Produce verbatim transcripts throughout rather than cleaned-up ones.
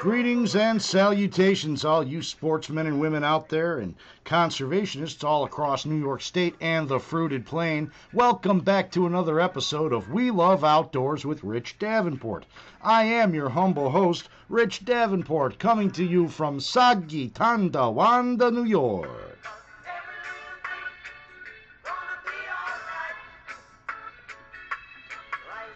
Greetings and salutations, all you sportsmen and women out there and conservationists all across New York State and the Fruited Plain. Welcome back to another episode of We Love Outdoors with Rich Davenport. I am your humble host, Rich Davenport, coming to you from Sagittandawanda, New York.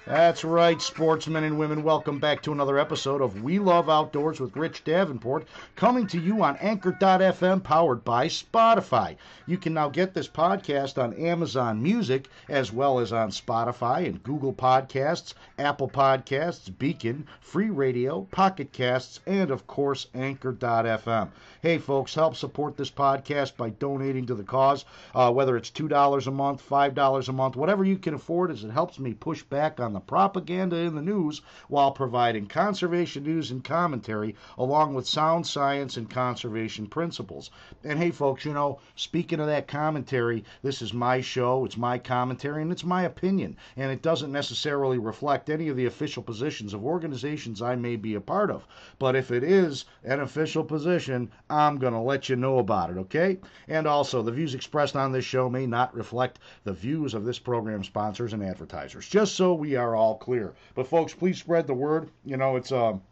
That's right, sportsmen and women. Welcome back to another episode of We Love Outdoors with Rich Davenport, coming to you on Anchor dot F M, powered by Spotify. You can now get this podcast on Amazon Music, as well as on Spotify and Google Podcasts, Apple Podcasts, Beacon, Free Radio, Pocket Casts, and, of course, Anchor dot F M. Hey, folks, help support this podcast by donating to the cause, uh, whether it's two dollars a month, five dollars a month, whatever you can afford, as it helps me push back on the propaganda in the news while providing conservation news and commentary along with sound science and conservation principles. And hey folks, you know, speaking of that commentary, this is my show, it's my commentary, and it's my opinion, and it doesn't necessarily reflect any of the official positions of organizations I may be a part of. But if it is an official position, I'm going to let you know about it, okay? And also, the views expressed on this show may not reflect the views of this program sponsors and advertisers, just so we are are all clear. But folks, please spread the word. You know, it's um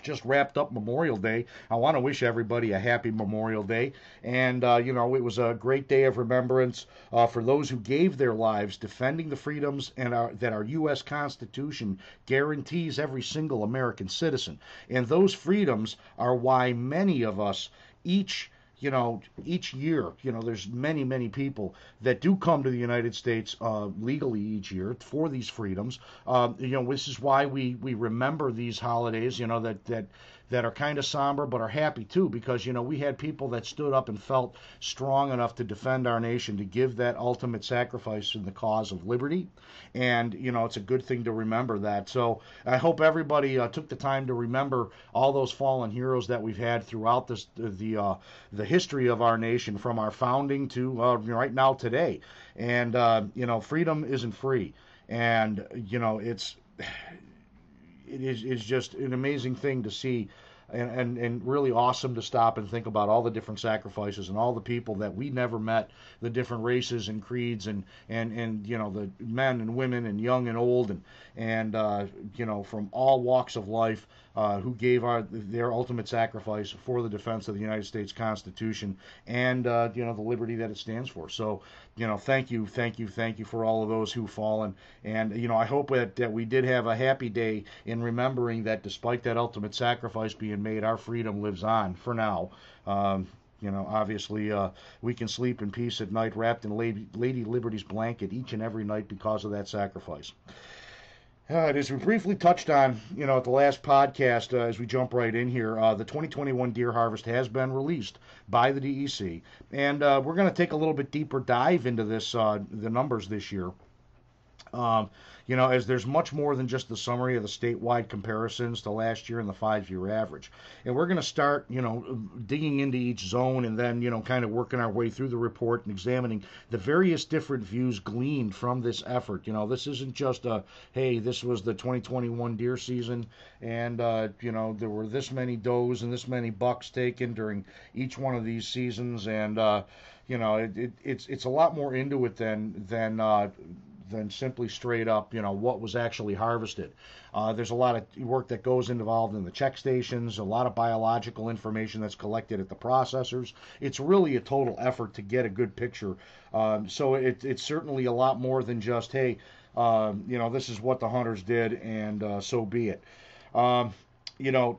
just wrapped up Memorial Day. I want to wish everybody a happy Memorial Day, and uh, you know, it was a great day of remembrance uh, for those who gave their lives defending the freedoms and our, that our U S Constitution guarantees every single American citizen. And those freedoms are why many of us each You know, each year, you know, there's many, many people that do come to the United States uh, legally each year for these freedoms. Um, you know, this is why we, we remember these holidays, you know, that, that, that are kind of somber but are happy too, because, you know, we had people that stood up and felt strong enough to defend our nation, to give that ultimate sacrifice in the cause of liberty. And, you know, it's a good thing to remember that. So I hope everybody uh, took the time to remember all those fallen heroes that we've had throughout this, the uh, the history of our nation, from our founding to uh, right now today. And, uh, you know, freedom isn't free. And, you know, it's... It is it's just an amazing thing to see, and, and, and really awesome to stop and think about all the different sacrifices and all the people that we never met, the different races and creeds, and, and, and you know, the men and women and young and old and, and uh, you know, from all walks of life uh, who gave our, their ultimate sacrifice for the defense of the United States Constitution and, uh, you know, the liberty that it stands for. So, you know, thank you, thank you, thank you for all of those who've fallen. And, you know, I hope that, that we did have a happy day in remembering that despite that ultimate sacrifice being made, our freedom lives on for now. Um, you know, obviously, uh, we can sleep in peace at night, wrapped in Lady, Lady Liberty's blanket each and every night because of that sacrifice. Uh, as we briefly touched on, you know, at the last podcast, uh, as we jump right in here, uh, the twenty twenty-one deer harvest has been released by the D E C, and uh, we're going to take a little bit deeper dive into this, uh, the numbers this year. Um, you know, as there's much more than just the summary of the statewide comparisons to last year and the five-year average. And we're going to start, you know, digging into each zone and then, you know, kind of working our way through the report and examining the various different views gleaned from this effort. You know, this isn't just a, hey, this was the twenty twenty-one deer season and, uh, you know, there were this many does and this many bucks taken during each one of these seasons. And, uh, you know, it, it, it's it's a lot more into it than, than uh than simply straight up, you know, what was actually harvested. Uh, there's a lot of work that goes involved in the check stations, a lot of biological information that's collected at the processors. It's really a total effort to get a good picture. Um, so it, it's certainly a lot more than just, hey, um, you know, this is what the hunters did and uh, so be it. Um, you know,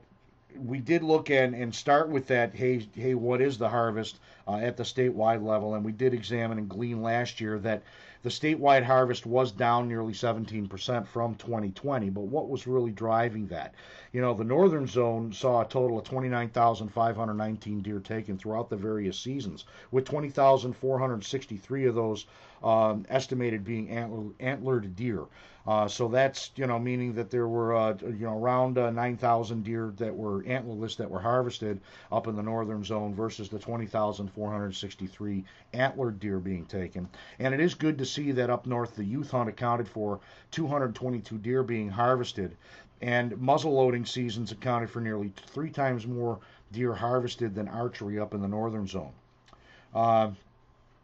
we did look at and start with that, hey, hey, what is the harvest uh, at the statewide level? And we did examine and glean last year that the statewide harvest was down nearly seventeen percent from twenty twenty, but what was really driving that? You know, the northern zone saw a total of twenty-nine thousand five hundred nineteen deer taken throughout the various seasons, with twenty thousand four hundred sixty-three of those um, estimated being antler, antlered deer. Uh, so that's, you know, meaning that there were, uh, you know, around uh, nine thousand deer that were antlerless that were harvested up in the northern zone versus the twenty thousand four hundred sixty-three antlered deer being taken. And it is good to see that up north the youth hunt accounted for two hundred twenty-two deer being harvested, and muzzle loading seasons accounted for nearly three times more deer harvested than archery up in the northern zone. Uh,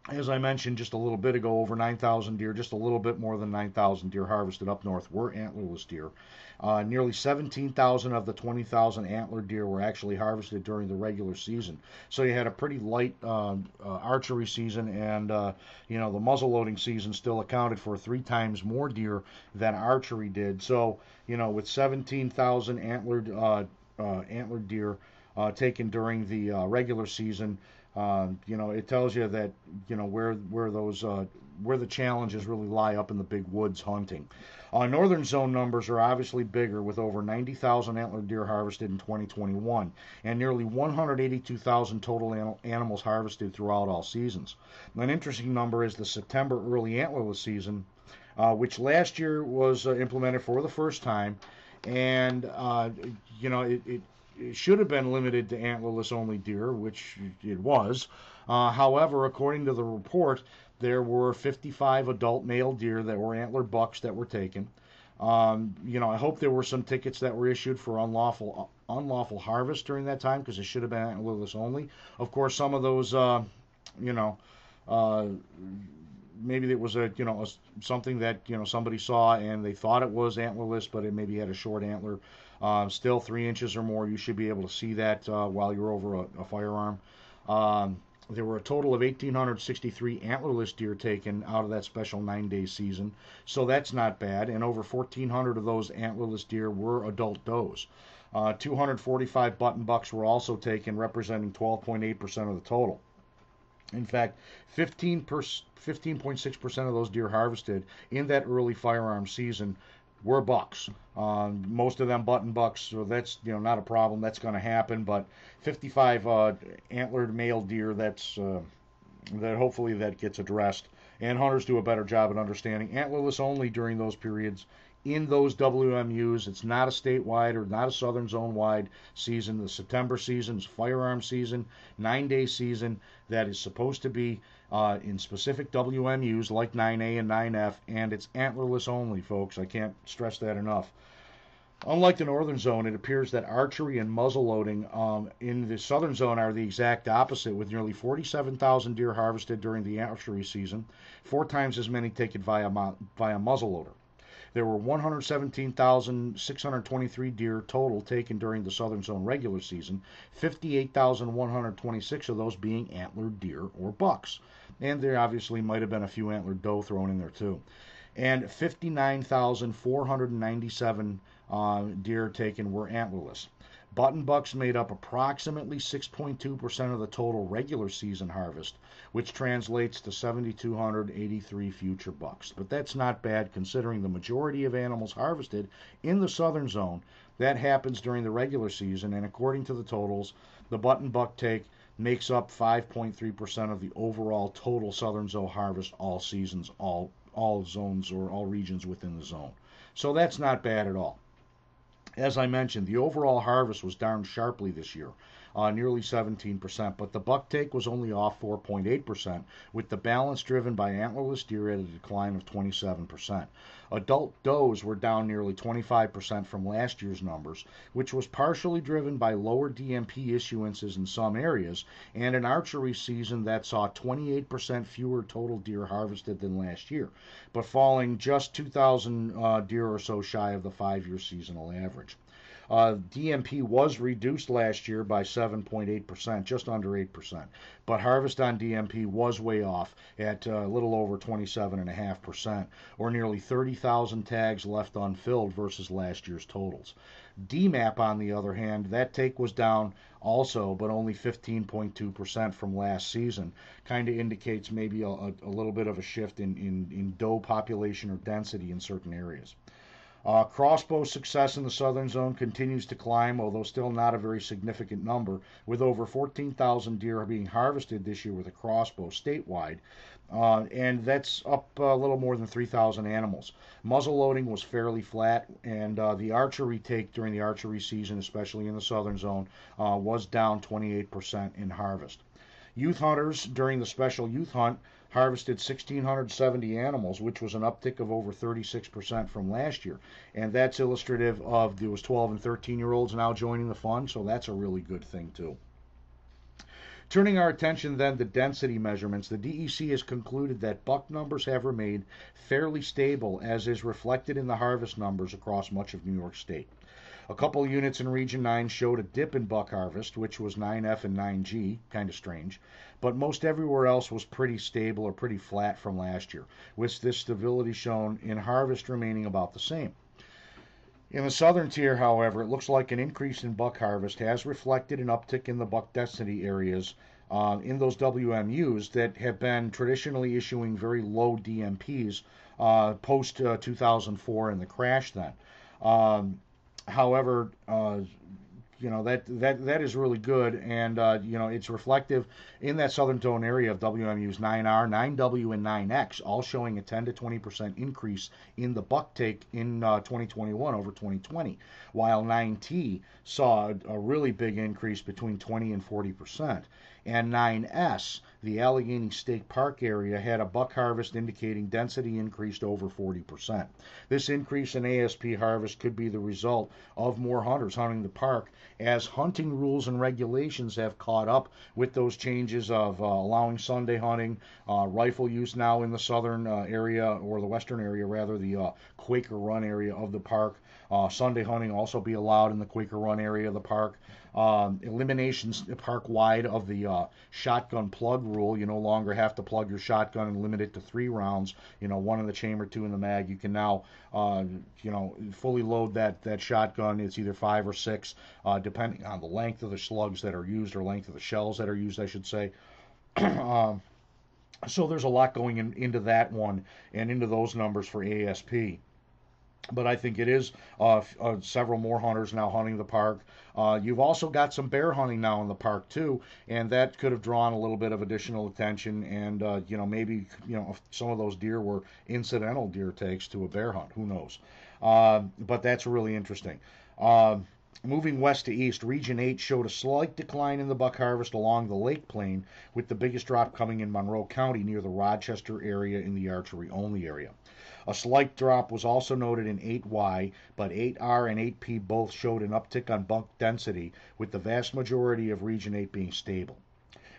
As I mentioned just a little bit ago, over nine thousand deer, just a little bit more than nine thousand deer harvested up north were antlerless deer. Uh, nearly seventeen thousand of the twenty thousand antler deer were actually harvested during the regular season. So you had a pretty light um, uh, archery season, and uh, you know, the muzzleloading season still accounted for three times more deer than archery did. So, you know, with seventeen thousand antlered uh, uh, antlered deer uh, taken during the uh, regular season, Um, you know, it tells you that, you know, where where those uh, where the challenges really lie up in the big woods hunting. Uh, northern zone numbers are obviously bigger, with over ninety thousand antlered deer harvested in twenty twenty-one and nearly one hundred eighty-two thousand total an- animals harvested throughout all seasons. An interesting number is the September early antlerless season, uh, which last year was uh, implemented for the first time, and uh, you know it. it It should have been limited to antlerless only deer, which it was. Uh, however, according to the report, there were fifty-five adult male deer that were antler bucks that were taken. Um, you know, I hope there were some tickets that were issued for unlawful uh, unlawful harvest during that time, because it should have been antlerless only. Of course, some of those, uh, you know, uh, maybe it was a you know a, something that you know somebody saw and they thought it was antlerless, but it maybe had a short antler. Uh, still three inches or more, you should be able to see that uh, while you're over a, a firearm. Um, there were a total of one thousand eight hundred sixty-three antlerless deer taken out of that special nine-day season, so that's not bad. And over fourteen hundred of those antlerless deer were adult does. Uh, two hundred forty-five button bucks were also taken, representing twelve point eight percent of the total. In fact, fifteen per, fifteen point six percent of those deer harvested in that early firearm season were bucks. Um, most of them button bucks, so that's you know not a problem. That's going to happen. But fifty-five uh, antlered male deer, that's uh, that hopefully that gets addressed. And hunters do a better job at understanding antlerless only during those periods in those W M Us. It's not a statewide or not a southern zone-wide season. The September season is firearm season, nine-day season that is supposed to be uh, in specific W M Us like nine A and nine F, and it's antlerless only, folks. I can't stress that enough. Unlike the northern zone, it appears that archery and muzzleloading um, in the southern zone are the exact opposite, with nearly forty-seven thousand deer harvested during the archery season, four times as many taken via, via muzzleloader. There were one hundred seventeen thousand six hundred twenty-three deer total taken during the southern zone regular season, fifty-eight thousand one hundred twenty-six of those being antlered deer or bucks. And there obviously might have been a few antlered doe thrown in there too. And fifty-nine thousand four hundred ninety-seven uh, deer taken were antlerless. Button bucks made up approximately six point two percent of the total regular season harvest, which translates to seven thousand two hundred eighty-three future bucks. But that's not bad considering the majority of animals harvested in the southern zone. That happens during the regular season, and according to the totals, the button buck take makes up five point three percent of the overall total southern zone harvest all seasons, all, all zones or all regions within the zone. So that's not bad at all. As I mentioned, the overall harvest was down sharply this year, uh, nearly seventeen percent, but the buck take was only off four point eight percent, with the balance driven by antlerless deer at a decline of twenty-seven percent. Adult does were down nearly twenty-five percent from last year's numbers, which was partially driven by lower D M P issuances in some areas, and an archery season that saw twenty-eight percent fewer total deer harvested than last year, but falling just two thousand uh, deer or so shy of the five-year seasonal average. Uh, D M P was reduced last year by seven point eight percent, just under eight percent, but harvest on D M P was way off at uh, a little over twenty-seven point five percent, or nearly thirty thousand tags left unfilled versus last year's totals. D M A P, on the other hand, that take was down also, but only fifteen point two percent from last season. Kind of indicates maybe a, a little bit of a shift in, in, in doe population or density in certain areas. Uh, crossbow success in the southern zone continues to climb, although still not a very significant number, with over fourteen thousand deer being harvested this year with a crossbow statewide, uh, and that's up a little more than three thousand animals. Muzzle loading was fairly flat, and uh, the archery take during the archery season, especially in the southern zone, uh, was down twenty-eight percent in harvest. Youth hunters during the special youth hunt harvested one thousand six hundred seventy animals, which was an uptick of over thirty-six percent from last year. And that's illustrative of there was twelve and thirteen-year-olds now joining the fun, so that's a really good thing, too. Turning our attention then to density measurements, the D E C has concluded that buck numbers have remained fairly stable, as is reflected in the harvest numbers across much of New York State. A couple units in Region nine showed a dip in buck harvest, which was nine F and nine G, kind of strange, but most everywhere else was pretty stable or pretty flat from last year, with this stability shown in harvest remaining about the same. In the southern tier, however, it looks like an increase in buck harvest has reflected an uptick in the buck density areas uh, in those W M Us that have been traditionally issuing very low D M Ps uh, post uh, two thousand four and the crash then. Um, However, uh, you know, that, that, that is really good, and, uh, you know, it's reflective in that southern zone area of W M Us nine R, nine W, and nine X, all showing a ten to twenty percent increase in the buck take in uh, twenty twenty-one over twenty twenty, while nine T saw a really big increase between twenty and forty percent. And nine S, the Allegheny State Park area, had a buck harvest indicating density increased over forty percent. This increase in A S P harvest could be the result of more hunters hunting the park, as hunting rules and regulations have caught up with those changes of uh, allowing Sunday hunting, uh, rifle use now in the southern uh, area, or the western area rather, the uh, Quaker Run area of the park. Uh, Sunday hunting also be allowed in the Quaker Run area of the park. Um, eliminations park-wide of the uh, shotgun plug rule. You no longer have to plug your shotgun and limit it to three rounds, you know, one in the chamber, two in the mag. You can now, uh, you know, fully load that, that shotgun. It's either five or six, uh, depending on the length of the slugs that are used, or length of the shells that are used, I should say. um, so there's a lot going in, into that one and into those numbers for A S P. But I think it is uh, uh, several more hunters now hunting the park. Uh, you've also got some bear hunting now in the park too, and that could have drawn a little bit of additional attention. And uh, you know, maybe you know if some of those deer were incidental deer takes to a bear hunt. Who knows? Uh, but that's really interesting. Uh, Moving west to east, Region eight showed a slight decline in the buck harvest along the Lake Plain, with the biggest drop coming in Monroe County near the Rochester area in the archery-only area. A slight drop was also noted in eight Y, but eight R and eight P both showed an uptick on buck density, with the vast majority of Region eight being stable.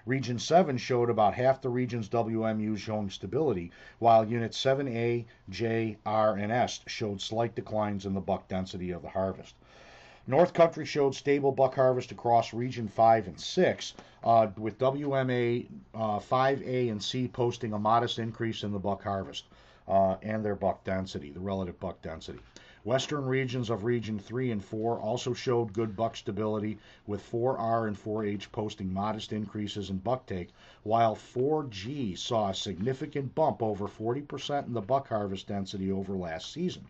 Region seven showed about half the region's W M U showing stability, while Units seven A, J, R, and S showed slight declines in the buck density of the harvest. North Country showed stable buck harvest across Region five and six, uh, with W M A uh, five A and C posting a modest increase in the buck harvest uh, and their buck density, the relative buck density. Western regions of Region three and four also showed good buck stability, with four R and four H posting modest increases in buck take, while four G saw a significant bump over forty percent in the buck harvest density over last season.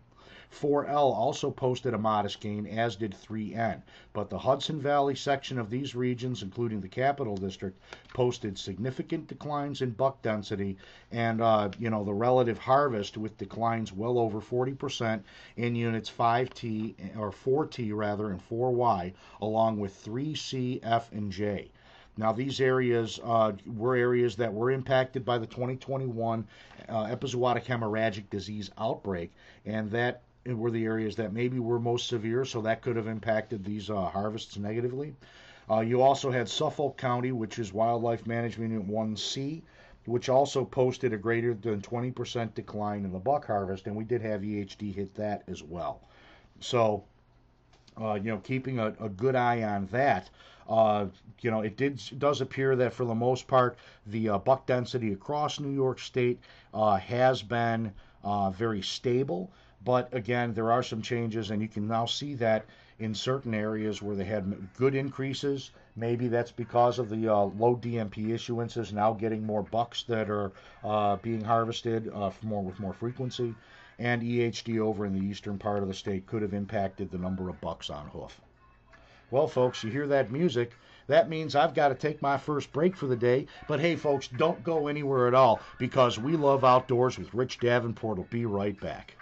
four L also posted a modest gain, as did three N, but the Hudson Valley section of these regions, including the Capital District, posted significant declines in buck density and, uh, you know, the relative harvest, with declines well over forty percent in Units five T, or four T rather, and four Y, along with three C, F, and J. Now, these areas uh, were areas that were impacted by the twenty twenty-one uh, epizootic hemorrhagic disease outbreak, and that were the areas that maybe were most severe, so that could have impacted these uh, harvests negatively. Uh, you also had Suffolk County, which is Wildlife Management Unit one C, which also posted a greater than twenty percent decline in the buck harvest, and we did have E H D hit that as well. So, uh, you know, keeping a, a good eye on that. Uh, you know, it did does appear that for the most part, the uh, buck density across New York State uh, has been uh, very stable. But again, there are some changes, and you can now see that in certain areas where they had good increases. Maybe that's because of the uh, low D M P issuances now getting more bucks that are uh, being harvested uh, for more with more frequency. and E H D over in the eastern part of the state could have impacted the number of bucks on hoof. Well, folks, you hear that music. That means I've got to take my first break for the day. But hey, folks, don't go anywhere at all, because We Love Outdoors with Rich Davenport will be right back.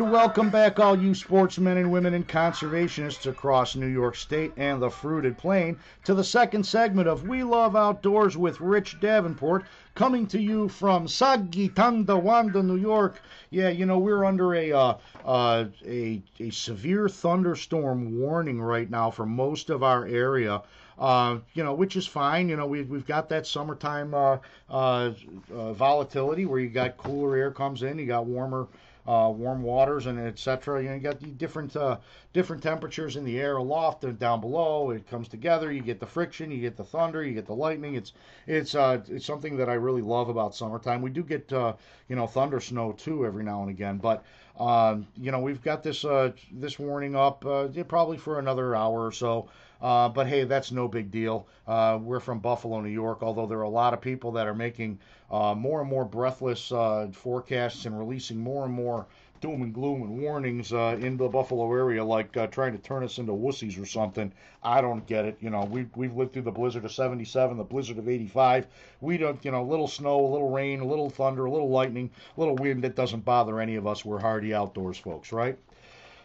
Welcome back, all you sportsmen and women and conservationists across New York State and the Fruited Plain, to the second segment of We Love Outdoors with Rich Davenport, coming to you from Sagittandawanda, New York. Yeah, you know, we're under a, uh, uh, a, a severe thunderstorm warning right now for most of our area. Uh, you know, which is fine. You know, we, we've got that summertime uh, uh, uh, volatility where you got cooler air comes in, you got warmer Uh, warm waters and et cetera. You know, you got different uh, different temperatures in the air aloft and down below. It comes together. You get the friction. You get the thunder. You get the lightning. It's it's uh, it's something that I really love about summertime. We do get uh, you know thunder snow too every now and again, but um, you know we've got this uh, this warning up uh, probably for another hour or so. Uh, but hey, that's no big deal. Uh, we're from Buffalo, New York, although there are a lot of people that are making uh, more and more breathless uh, forecasts and releasing more and more doom and gloom and warnings uh, in the Buffalo area, like uh, trying to turn us into wussies or something. I don't get it. You know, we've, we've lived through the blizzard of seventy-seven, the blizzard of eighty-five. We don't, you know, little snow, a little rain, a little thunder, a little lightning, a little wind. That doesn't bother any of us. We're hardy outdoors folks, right?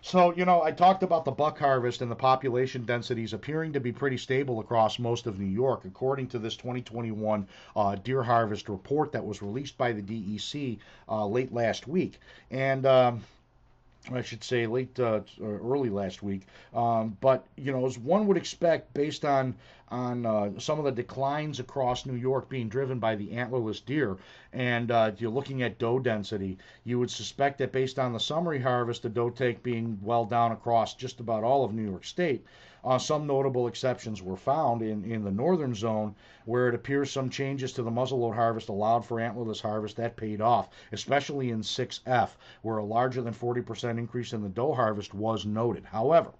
So, you know, I talked about the buck harvest and the population densities appearing to be pretty stable across most of New York, according to this twenty twenty-one uh, deer harvest report that was released by the D E C uh, late last week. And um, I should say late, uh, early last week. Um, but, you know, as one would expect, based on on uh, some of the declines across New York being driven by the antlerless deer, and uh, you're looking at doe density, you would suspect that based on the summary harvest, the doe take being well down across just about all of New York State. Uh, some notable exceptions were found in, in the northern zone, where it appears some changes to the muzzleload harvest allowed for antlerless harvest that paid off, especially in six F, where a larger than forty percent increase in the doe harvest was noted. However,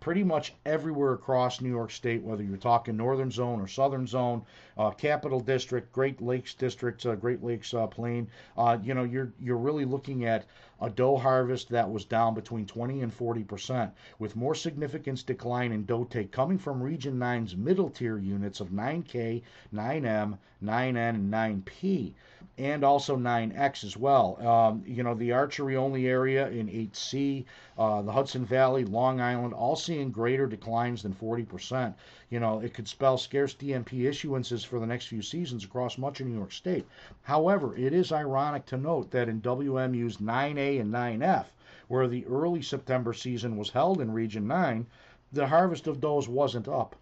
pretty much everywhere across New York State, whether you're talking northern zone or southern zone, uh, Capital District, Great Lakes District, uh, Great Lakes uh, Plain, uh, you know, you're you're really looking at a doe harvest that was down between twenty and forty percent, with more significant decline in doe take coming from Region nine's middle tier units of nine K, nine M, nine N, and nine P, and also nine X as well. Um, you know, the archery-only area in eight C, uh, the Hudson Valley, Long Island, all seeing greater declines than forty percent. You know, it could spell scarce D M P issuances for the next few seasons across much of New York State. However, it is ironic to note that in W M U's nine A and nine F, where the early September season was held in Region nine, the harvest of does wasn't up.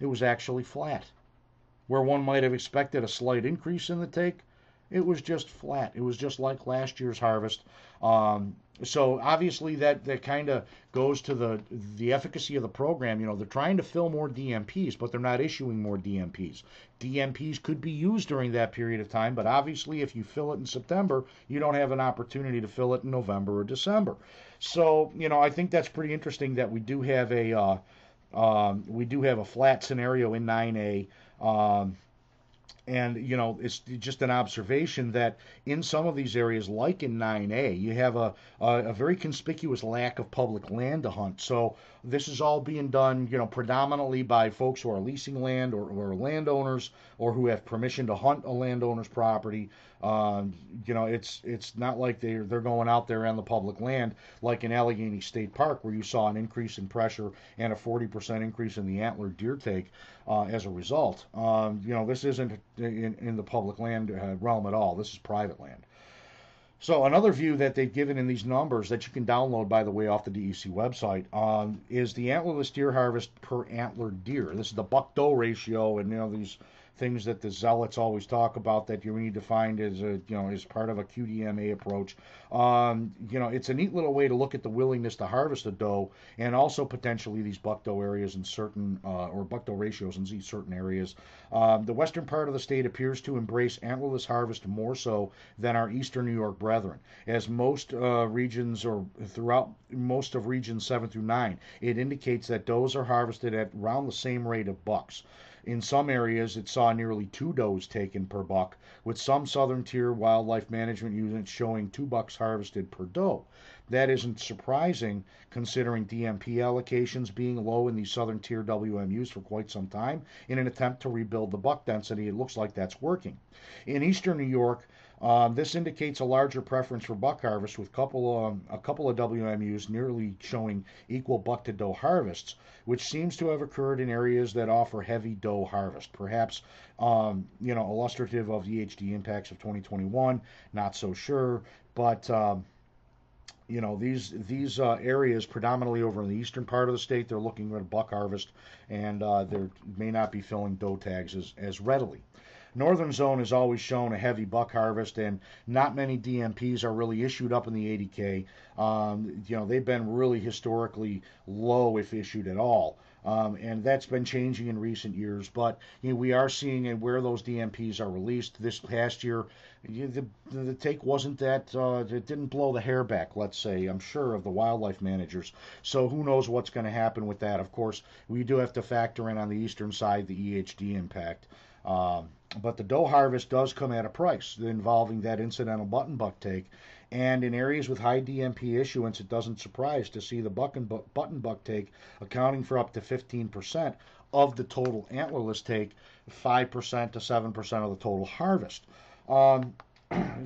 It was actually flat. Where one might have expected a slight increase in the take, it was just flat. It was just like last year's harvest. Um, so obviously that, that kind of goes to the the efficacy of the program. You know, they're trying to fill more D M Ps, but they're not issuing more D M Ps. D M Ps could be used during that period of time, but obviously if you fill it in September, you don't have an opportunity to fill it in November or December. So, you know, I think that's pretty interesting that we do have a uh, um, we do have a flat scenario in nine A. Um, And, you know, it's just an observation that in some of these areas, like in nine A, you have a, a, a very conspicuous lack of public land to hunt. So this is all being done, you know, predominantly by folks who are leasing land or, or landowners, or who have permission to hunt a landowner's property. Um, you know, it's it's not like they're, they're going out there on the public land, like in Allegheny State Park, where you saw an increase in pressure and a forty percent increase in the antler deer take uh, as a result. Um, you know, this isn't In, in the public land realm at all. This is private land. So another view that they've given in these numbers that you can download, by the way, off the D E C website, um, is the antlerless deer harvest per antlered deer. This is the buck-doe ratio, and you know these things that the zealots always talk about that you need to find as a, you know, as part of a Q D M A approach. Um, you know, it's a neat little way to look at the willingness to harvest a doe, and also potentially these buck-doe areas in certain uh, or buck-doe ratios in these certain areas. Um, the western part of the state appears to embrace antlerless harvest more so than our eastern New York brethren, as most uh, regions or throughout most of regions seven through nine, it indicates that does are harvested at around the same rate of bucks. In some areas, it saw nearly two does taken per buck, with some southern tier wildlife management units showing two bucks harvested per doe. That isn't surprising, considering D M P allocations being low in these southern tier W M Us for quite some time. In an attempt to rebuild the buck density, it looks like that's working. In eastern New York, Um, this indicates a larger preference for buck harvest, with couple, um, a couple of W M Us nearly showing equal buck to doe harvests, which seems to have occurred in areas that offer heavy doe harvest. Perhaps, um, you know, illustrative of the E H D impacts of twenty twenty-one. Not so sure, but um, you know, these these uh, areas predominantly over in the eastern part of the state, they're looking at a buck harvest, and uh, they may not be filling doe tags as, as readily. Northern zone has always shown a heavy buck harvest, and not many D M Ps are really issued up in the eighty K. Um, you know, they've been really historically low if issued at all. Um, and that's been changing in recent years, but you know, we are seeing where those D M Ps are released. This past year, the, the take wasn't that, uh, it didn't blow the hair back, let's say, I'm sure, of the wildlife managers. So who knows what's going to happen with that. Of course, we do have to factor in on the eastern side the E H D impact. Um, but the doe harvest does come at a price involving that incidental button buck take, and in areas with high D M P issuance, it doesn't surprise to see the buck and bu- button buck take accounting for up to fifteen percent of the total antlerless take, five percent to seven percent of the total harvest. Um,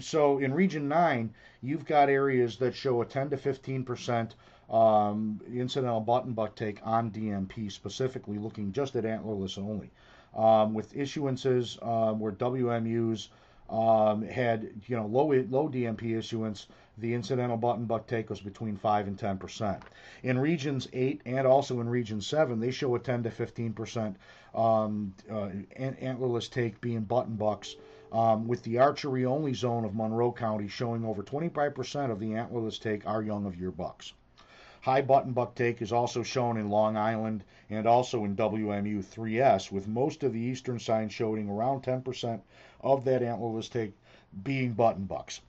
so in Region nine, you've got areas that show a ten to fifteen percent um, incidental button buck take on D M P, specifically looking just at antlerless only. Um, with issuances um, where W M Us um, had, you know, low low D M P issuance, the incidental button buck take was between five and ten percent. In Regions eight and also in Region seven, they show a ten to fifteen percent um, uh, antlerless take being button bucks. Um, with the archery only zone of Monroe County showing over twenty five percent of the antlerless take are young of year bucks. High button buck take is also shown in Long Island and also in W M U three S, with most of the eastern sign showing around ten percent of that antlerless take being button bucks.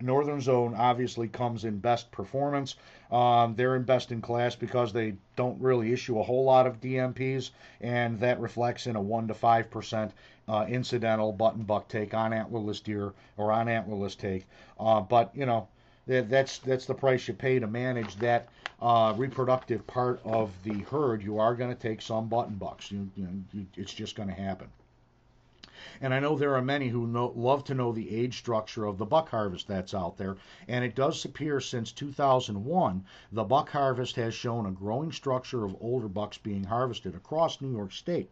Northern zone obviously comes in best performance. Um, they're in best in class because they don't really issue a whole lot of D M Ps, and that reflects in a one to five percent uh, incidental button buck take on antlerless deer or on antlerless take. Uh, but, you know, that, that's, that's the price you pay to manage that Uh, reproductive part of the herd. You are going to take some button bucks. You, you, you, it's just going to happen. And I know there are many who know, love to know the age structure of the buck harvest that's out there, and it does appear since two thousand one, the buck harvest has shown a growing structure of older bucks being harvested across New York State.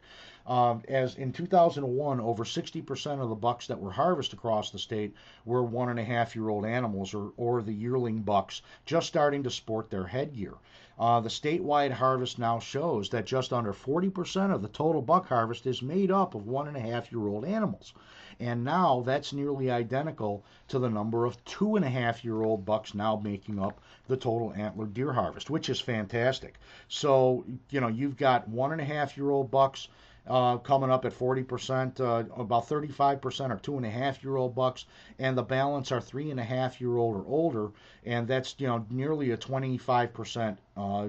Um, as in two thousand one, over sixty percent of the bucks that were harvested across the state were one and a half year old animals or, or the yearling bucks just starting to sport their headgear. Uh, the statewide harvest now shows that just under forty percent of the total buck harvest is made up of one and a half year old animals. And now that's nearly identical to the number of two and a half year old bucks now making up the total antler deer harvest, which is fantastic. So, you know, you've got one and a half year old bucks Uh, coming up at forty percent, uh, about thirty-five percent are two and a half year old bucks, and the balance are three and a half year old or older, and that's, you know, nearly a twenty-five percent uh,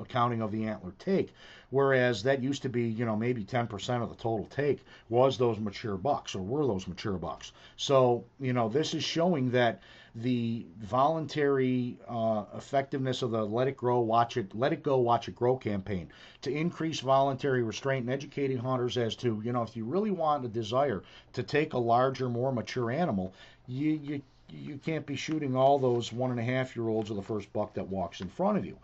accounting of the antler take, whereas that used to be, you know, maybe ten percent of the total take was those mature bucks or were those mature bucks. So, you know, this is showing that the voluntary uh, effectiveness of the Let It Grow, Watch It, Let It Go, Watch It Grow campaign to increase voluntary restraint and educating hunters as to, you know, if you really want a desire to take a larger, more mature animal, you you you can't be shooting all those one and a half year olds or the first buck that walks in front of you.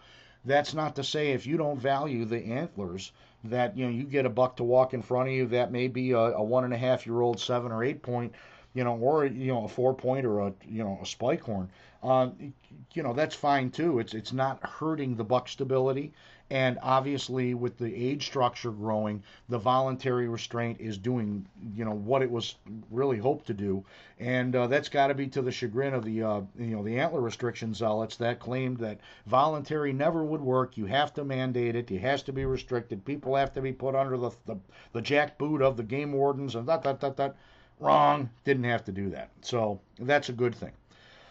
That's not to say if you don't value the antlers that, you know, you get a buck to walk in front of you that may be a, a one and a half year old seven or eight point. you know, or, you know, a four point or a, you know, a spike horn, um, you know, that's fine too. It's, it's not hurting the buck stability. And obviously with the age structure growing, the voluntary restraint is doing, you know, what it was really hoped to do. And uh, that's got to be to the chagrin of the, uh, you know, the antler restriction zealots that claimed that voluntary never would work. You have to mandate it. It has to be restricted. People have to be put under the the, the jackboot of the game wardens and that, that, that, that. Wrong. Didn't have to do that. So that's a good thing.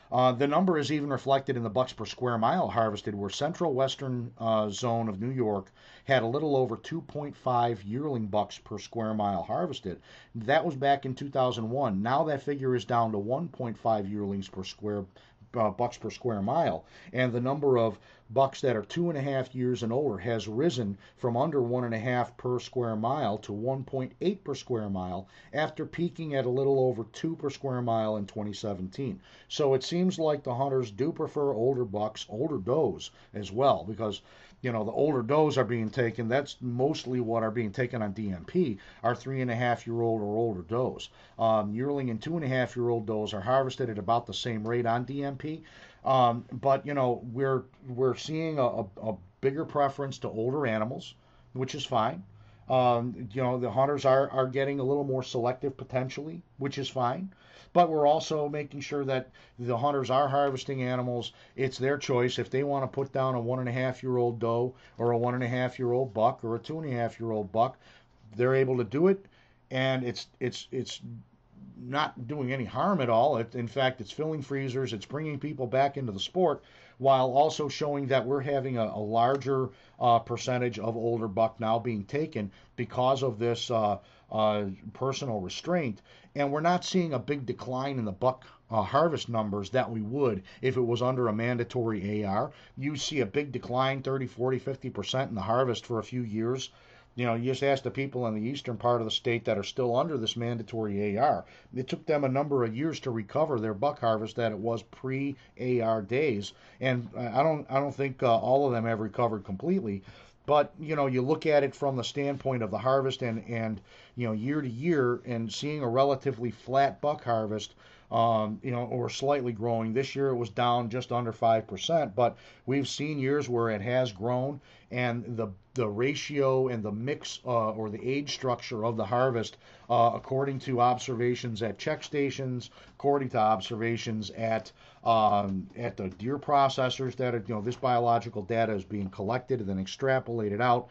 Uh, the number is even reflected in the bucks per square mile harvested, where central western uh, zone of New York had a little over two point five yearling bucks per square mile harvested. That was back in two thousand one. Now that figure is down to one point five yearlings per square uh, bucks per square mile, and the number of bucks that are two and a half years and older has risen from under one and a half per square mile to one point eight per square mile after peaking at a little over two per square mile in twenty seventeen. So it seems like the hunters do prefer older bucks, older does as well, because, you know, the older does are being taken. That's mostly what are being taken on D M P are three and a half year old or older does. Um, yearling and two and a half year old does are harvested at about the same rate on D M P. Um, but, you know, we're we're seeing a, a, a bigger preference to older animals, which is fine. Um, you know, the hunters are, are getting a little more selective potentially, which is fine. But we're also making sure that the hunters are harvesting animals. It's their choice. If they want to put down a one and a half year old doe or a one and a half year old buck or a two and a half year old buck, they're able to do it. And it's it's it's. not doing any harm at all. It, in fact, it's filling freezers. It's bringing people back into the sport while also showing that we're having a, a larger uh, percentage of older buck now being taken because of this uh, uh, personal restraint. And we're not seeing a big decline in the buck uh, harvest numbers that we would if it was under a mandatory A R. You see a big decline, thirty, forty, fifty percent in the harvest for a few years. You know, you just ask the people in the eastern part of the state that are still under this mandatory A R. It took them a number of years to recover their buck harvest that it was pre-A R days, and I don't, I don't think uh, all of them have recovered completely. But, you know, you look at it from the standpoint of the harvest and, and you know, year to year, and seeing a relatively flat buck harvest, um, you know, or slightly growing. This year it was down just under five percent, but we've seen years where it has grown, and the the ratio and the mix uh, or the age structure of the harvest, uh, according to observations at check stations, according to observations at um, at the deer processors that are, you know, this biological data is being collected and then extrapolated out.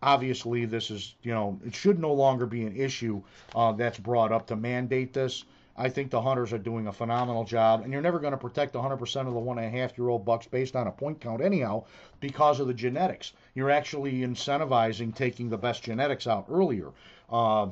Obviously, this is, you know, it should no longer be an issue uh, that's brought up to mandate this. I think the hunters are doing a phenomenal job, and you're never going to protect one hundred percent of the one and a half year old bucks based on a point count anyhow because of the genetics. You're actually incentivizing taking the best genetics out earlier. Uh,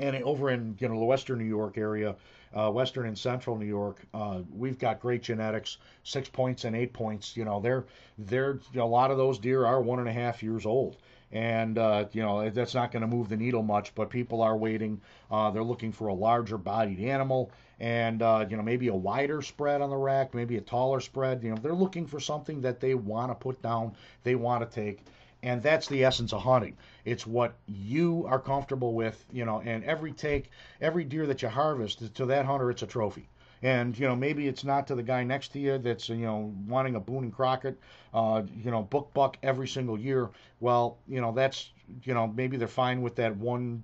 and over in, you know, the western New York area, uh, western and central New York, uh, we've got great genetics, six points and eight points. You know, they're they're you know, a lot of those deer are one and a half years old. And, uh, you know, that's not going to move the needle much, but people are waiting. Uh, they're looking for a larger bodied animal and, uh, you know, maybe a wider spread on the rack, maybe a taller spread. You know, they're looking for something that they want to put down, they want to take. And that's the essence of hunting. It's what you are comfortable with, you know, and every take, every deer that you harvest, to that hunter, it's a trophy. And, you know, maybe it's not to the guy next to you that's, you know, wanting a Boone and Crockett, uh, you know, book buck every single year. Well, you know, that's, you know, maybe they're fine with that one,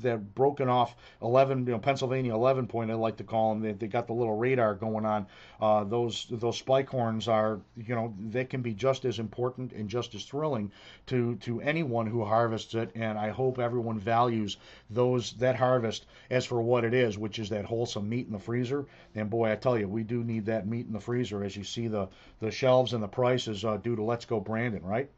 that broken off eleven, you know, Pennsylvania eleven point, I like to call them. They, they got the little radar going on. Uh, those those spike horns are, you know, they can be just as important and just as thrilling to to anyone who harvests it. And I hope everyone values those that harvest as for what it is, which is that wholesome meat in the freezer. And boy, I tell you, we do need that meat in the freezer, as you see the the shelves and the prices uh, due to Let's Go Brandon, right?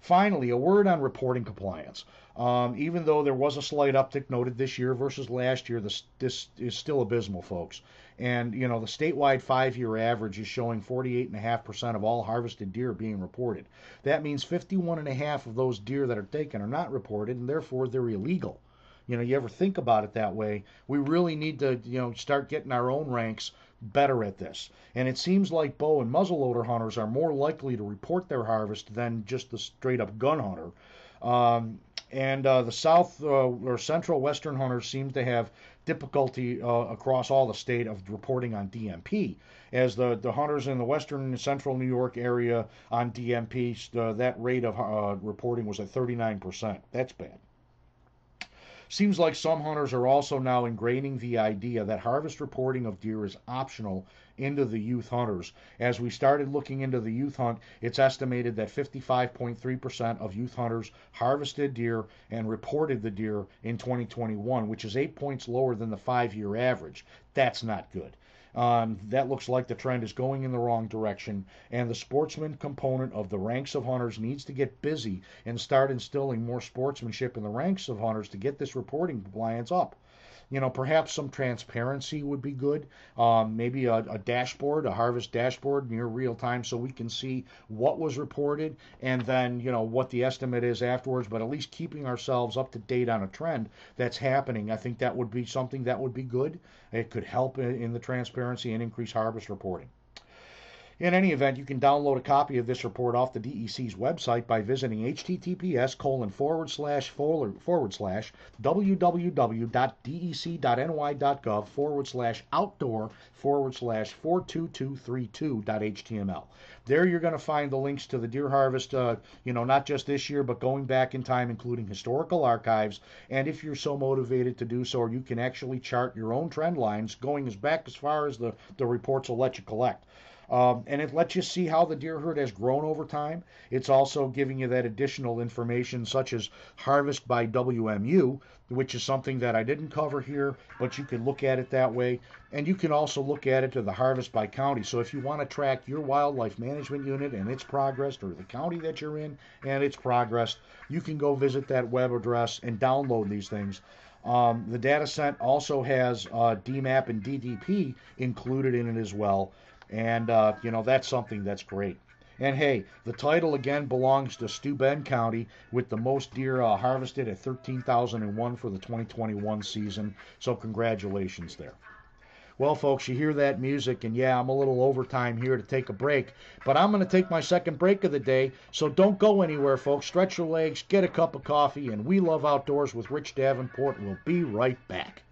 Finally, a word on reporting compliance. Um, even though there was a slight uptick noted this year versus last year, this, this is still abysmal, folks. And, you know, the statewide five-year average is showing forty-eight point five percent of all harvested deer being reported. That means fifty-one point five percent of those deer that are taken are not reported, and therefore they're illegal. You know, you ever think about it that way? We really need to, you know, start getting our own ranks better at this. And it seems like bow and muzzleloader hunters are more likely to report their harvest than just the straight up gun hunter. Um, and uh, the south uh, or central western hunters seem to have difficulty uh, across all the state of reporting on D M P, as the, the hunters in the western and central New York area on D M P, uh, that rate of uh, reporting was at thirty-nine percent. That's bad. Seems like some hunters are also now ingraining the idea that harvest reporting of deer is optional into the youth hunters. As we started looking into the youth hunt, it's estimated that fifty-five point three percent of youth hunters harvested deer and reported the deer in twenty twenty-one, which is eight points lower than the five-year average. That's not good. Um, that looks like the trend is going in the wrong direction, and the sportsman component of the ranks of hunters needs to get busy and start instilling more sportsmanship in the ranks of hunters to get this reporting compliance up. You know, perhaps some transparency would be good. Um, maybe a, a dashboard, a harvest dashboard near real time, so we can see what was reported and then, you know, what the estimate is afterwards, but at least keeping ourselves up to date on a trend that's happening. I think that would be something that would be good. It could help in, in the transparency and increase harvest reporting. In any event, you can download a copy of this report off the D E C's website by visiting https colon forward slash forward slash www.dec.ny.gov forward slash outdoor forward slash 42232.html. There you're going to find the links to the deer harvest, uh, you know, not just this year, but going back in time, including historical archives. And if you're so motivated to do so, you can actually chart your own trend lines going as back as far as the, the reports will let you collect. Um, and it lets you see how the deer herd has grown over time. It's also giving you that additional information such as harvest by W M U, which is something that I didn't cover here, but you can look at it that way. And you can also look at it to the harvest by county. So if you want to track your wildlife management unit and its progress, or the county that you're in and its progress, you can go visit that web address and download these things. Um, the data set also has uh, D MAP and D D P included in it as well. And, uh, you know, that's something that's great. And, hey, the title, again, belongs to Steuben County with the most deer uh, harvested at thirteen thousand one for the twenty twenty-one season. So congratulations there. Well, folks, you hear that music, and, yeah, I'm a little overtime here to take a break. But I'm going to take my second break of the day, so don't go anywhere, folks. Stretch your legs, get a cup of coffee, and We Love Outdoors with Rich Davenport. We'll be right back.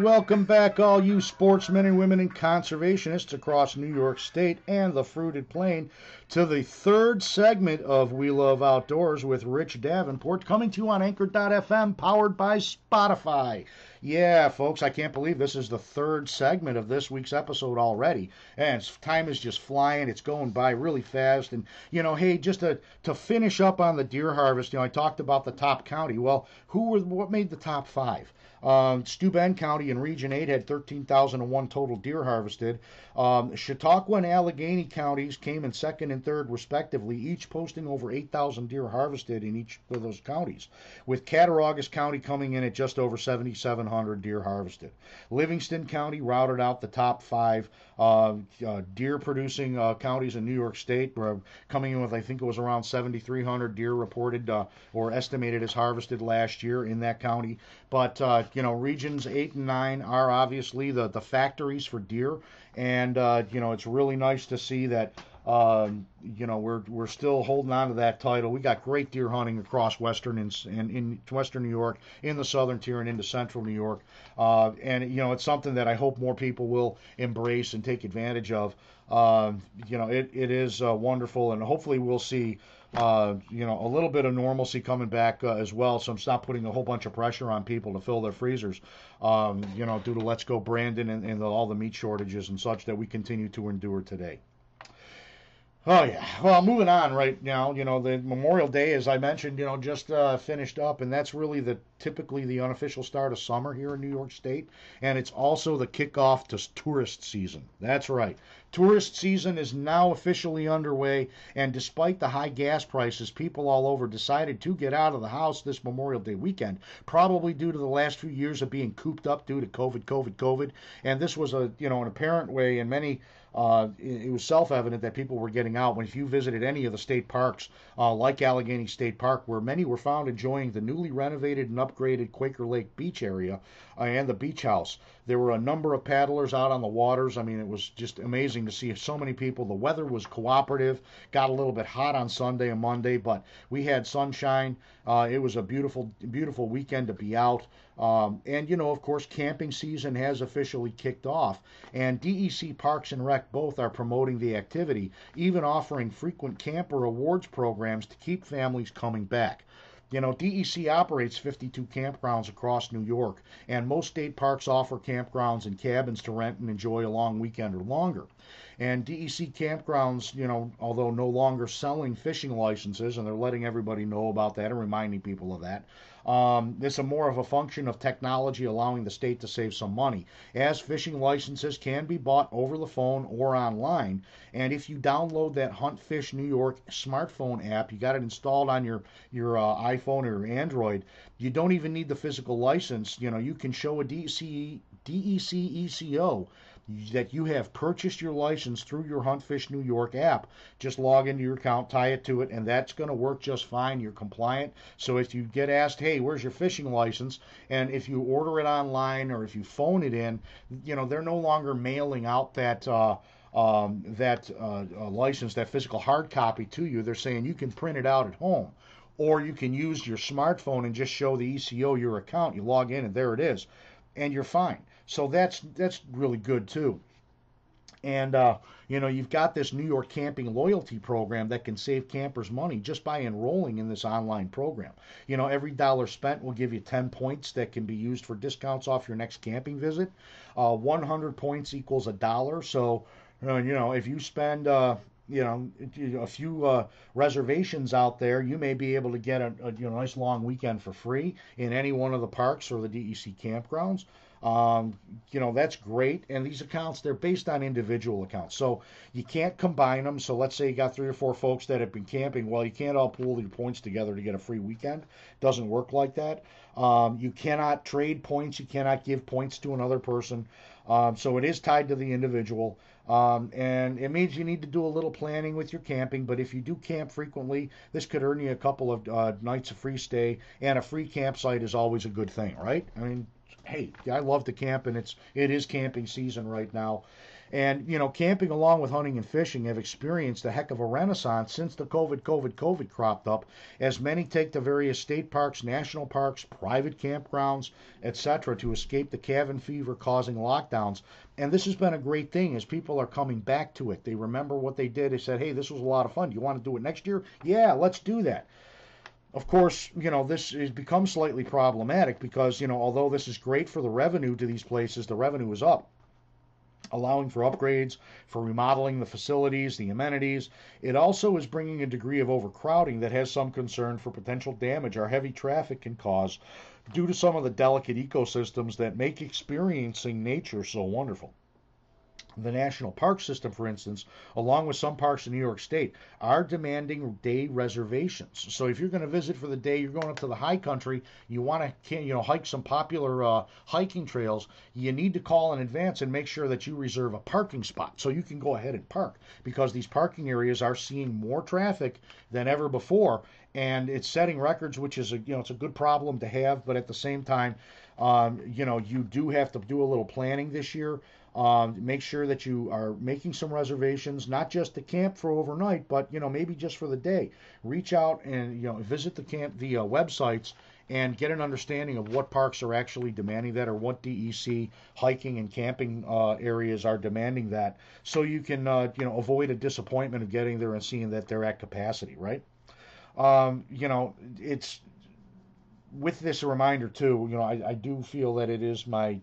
Welcome back, all you sportsmen and women and conservationists across New York State and the Fruited Plain, to the third segment of We Love Outdoors with Rich Davenport, coming to you on Anchor dot F M, powered by Spotify. Yeah, folks, I can't believe this is the third segment of this week's episode already. And time is just flying. It's going by really fast. And, you know, hey, just to, to finish up on the deer harvest, you know, I talked about the top county. Well, who were what made the top five? Um, Steuben County in Region eight had thirteen thousand one total deer harvested. Um, Chautauqua and Allegheny counties came in second and third, respectively, each posting over eight thousand deer harvested in each of those counties, with Cattaraugus County coming in at just over seventy-seven hundred deer harvested. Livingston County routed out the top five uh, uh, deer-producing uh, counties in New York State, uh, coming in with, I think it was around seventy-three hundred deer reported uh, or estimated as harvested last year in that county. But, uh, you know, Regions eight and nine are obviously the, the factories for deer, and, uh, you know, it's really nice to see that, um, you know, we're we're still holding on to that title. We got great deer hunting across western and, and in western New York, in the southern tier, and into central New York, uh, and, you know, it's something that I hope more people will embrace and take advantage of. Uh, you know, it, it is uh, wonderful, and hopefully we'll see, Uh, you know, a little bit of normalcy coming back uh, as well, so I'm not putting a whole bunch of pressure on people to fill their freezers, um, you know, due to Let's Go Brandon and, and the, all the meat shortages and such that we continue to endure today. Oh, yeah. Well, moving on right now, you know, the Memorial Day, as I mentioned, you know, just uh, finished up, and that's really the typically the unofficial start of summer here in New York State, and it's also the kickoff to tourist season. That's right. Tourist season is now officially underway, and despite the high gas prices, people all over decided to get out of the house this Memorial Day weekend, probably due to the last few years of being cooped up due to COVID, COVID, COVID, and this was a, you know, an apparent way in many Uh, it was self-evident that people were getting out. When if you visited any of the state parks, uh, like Allegheny State Park, where many were found enjoying the newly renovated and upgraded Quaker Lake beach area uh, and the beach house, there were a number of paddlers out on the waters. I mean, it was just amazing to see so many people. The weather was cooperative, got a little bit hot on Sunday and Monday, but we had sunshine. Uh, it was a beautiful, beautiful weekend to be out. Um, and, you know, of course, camping season has officially kicked off, and D E C Parks and Rec both are promoting the activity, even offering frequent camper awards programs to keep families coming back. You know, D E C operates fifty-two campgrounds across New York, and most state parks offer campgrounds and cabins to rent and enjoy a long weekend or longer. And D E C campgrounds, you know, although no longer selling fishing licenses, and they're letting everybody know about that and reminding people of that, um, this is more of a function of technology allowing the state to save some money, as fishing licenses can be bought over the phone or online. And if you download that Hunt Fish New York smartphone app, you got it installed on your, your uh, iPhone. iPhone or Android, you don't even need the physical license. You know, you can show a D E C, D E C E C O that you have purchased your license through your Hunt Fish New York app. Just log into your account, tie it to it, and that's going to work just fine. You're compliant. So if you get asked, hey, where's your fishing license? And if you order it online or if you phone it in, you know, they're no longer mailing out that, uh, um, that uh, uh, license, that physical hard copy to you. They're saying you can print it out at home. Or you can use your smartphone and just show the E C O your account. You log in and there it is, and you're fine. So that's that's really good too. And uh, you know, you've got this New York Camping Loyalty Program that can save campers money just by enrolling in this online program. You know, every dollar spent will give you ten points that can be used for discounts off your next camping visit. Uh, one hundred points equals a dollar. So uh, you know, if you spend uh, you know, a few uh, reservations out there, you may be able to get a, a you know, nice long weekend for free in any one of the parks or the D E C campgrounds. Um, you know, that's great. And these accounts, they're based on individual accounts, so you can't combine them. So let's say you got three or four folks that have been camping. Well, you can't all pool your points together to get a free weekend. Doesn't work like that. Um, you cannot trade points. You cannot give points to another person. Um, so it is tied to the individual. Um, and it means you need to do a little planning with your camping, but if you do camp frequently, this could earn you a couple of uh, nights of free stay, and a free campsite is always a good thing, right? I mean, hey, I love to camp, and it's it is camping season right now. And, you know, camping along with hunting and fishing have experienced a heck of a renaissance since the COVID, COVID, COVID cropped up, as many take to various state parks, national parks, private campgrounds, et cetera to escape the cabin fever causing lockdowns. And this has been a great thing as people are coming back to it. They remember what they did. They said, hey, this was a lot of fun. Do you want to do it next year? Yeah, let's do that. Of course, you know, this has become slightly problematic because, you know, although this is great for the revenue to these places, the revenue is up, allowing for upgrades, for remodeling the facilities, the amenities. It also is bringing a degree of overcrowding that has some concern for potential damage our heavy traffic can cause due to some of the delicate ecosystems that make experiencing nature so wonderful. The National Park System, for instance, along with some parks in New York State, are demanding day reservations. So if you're going to visit for the day, you're going up to the high country, you want to, you know, hike some popular uh, hiking trails, you need to call in advance and make sure that you reserve a parking spot so you can go ahead and park, because these parking areas are seeing more traffic than ever before, and it's setting records, which is a, you know, it's a good problem to have, but at the same time, um, you know, you do have to do a little planning this year. Um, make sure that you are making some reservations, not just to camp for overnight, but, you know, maybe just for the day. Reach out and, you know, visit the camp, the uh, websites, and get an understanding of what parks are actually demanding that, or what D E C hiking and camping uh, areas are demanding that, so you can, uh, you know, avoid a disappointment of getting there and seeing that they're at capacity, right? Um, you know, it's with this reminder too. You know, I, I do feel that it is my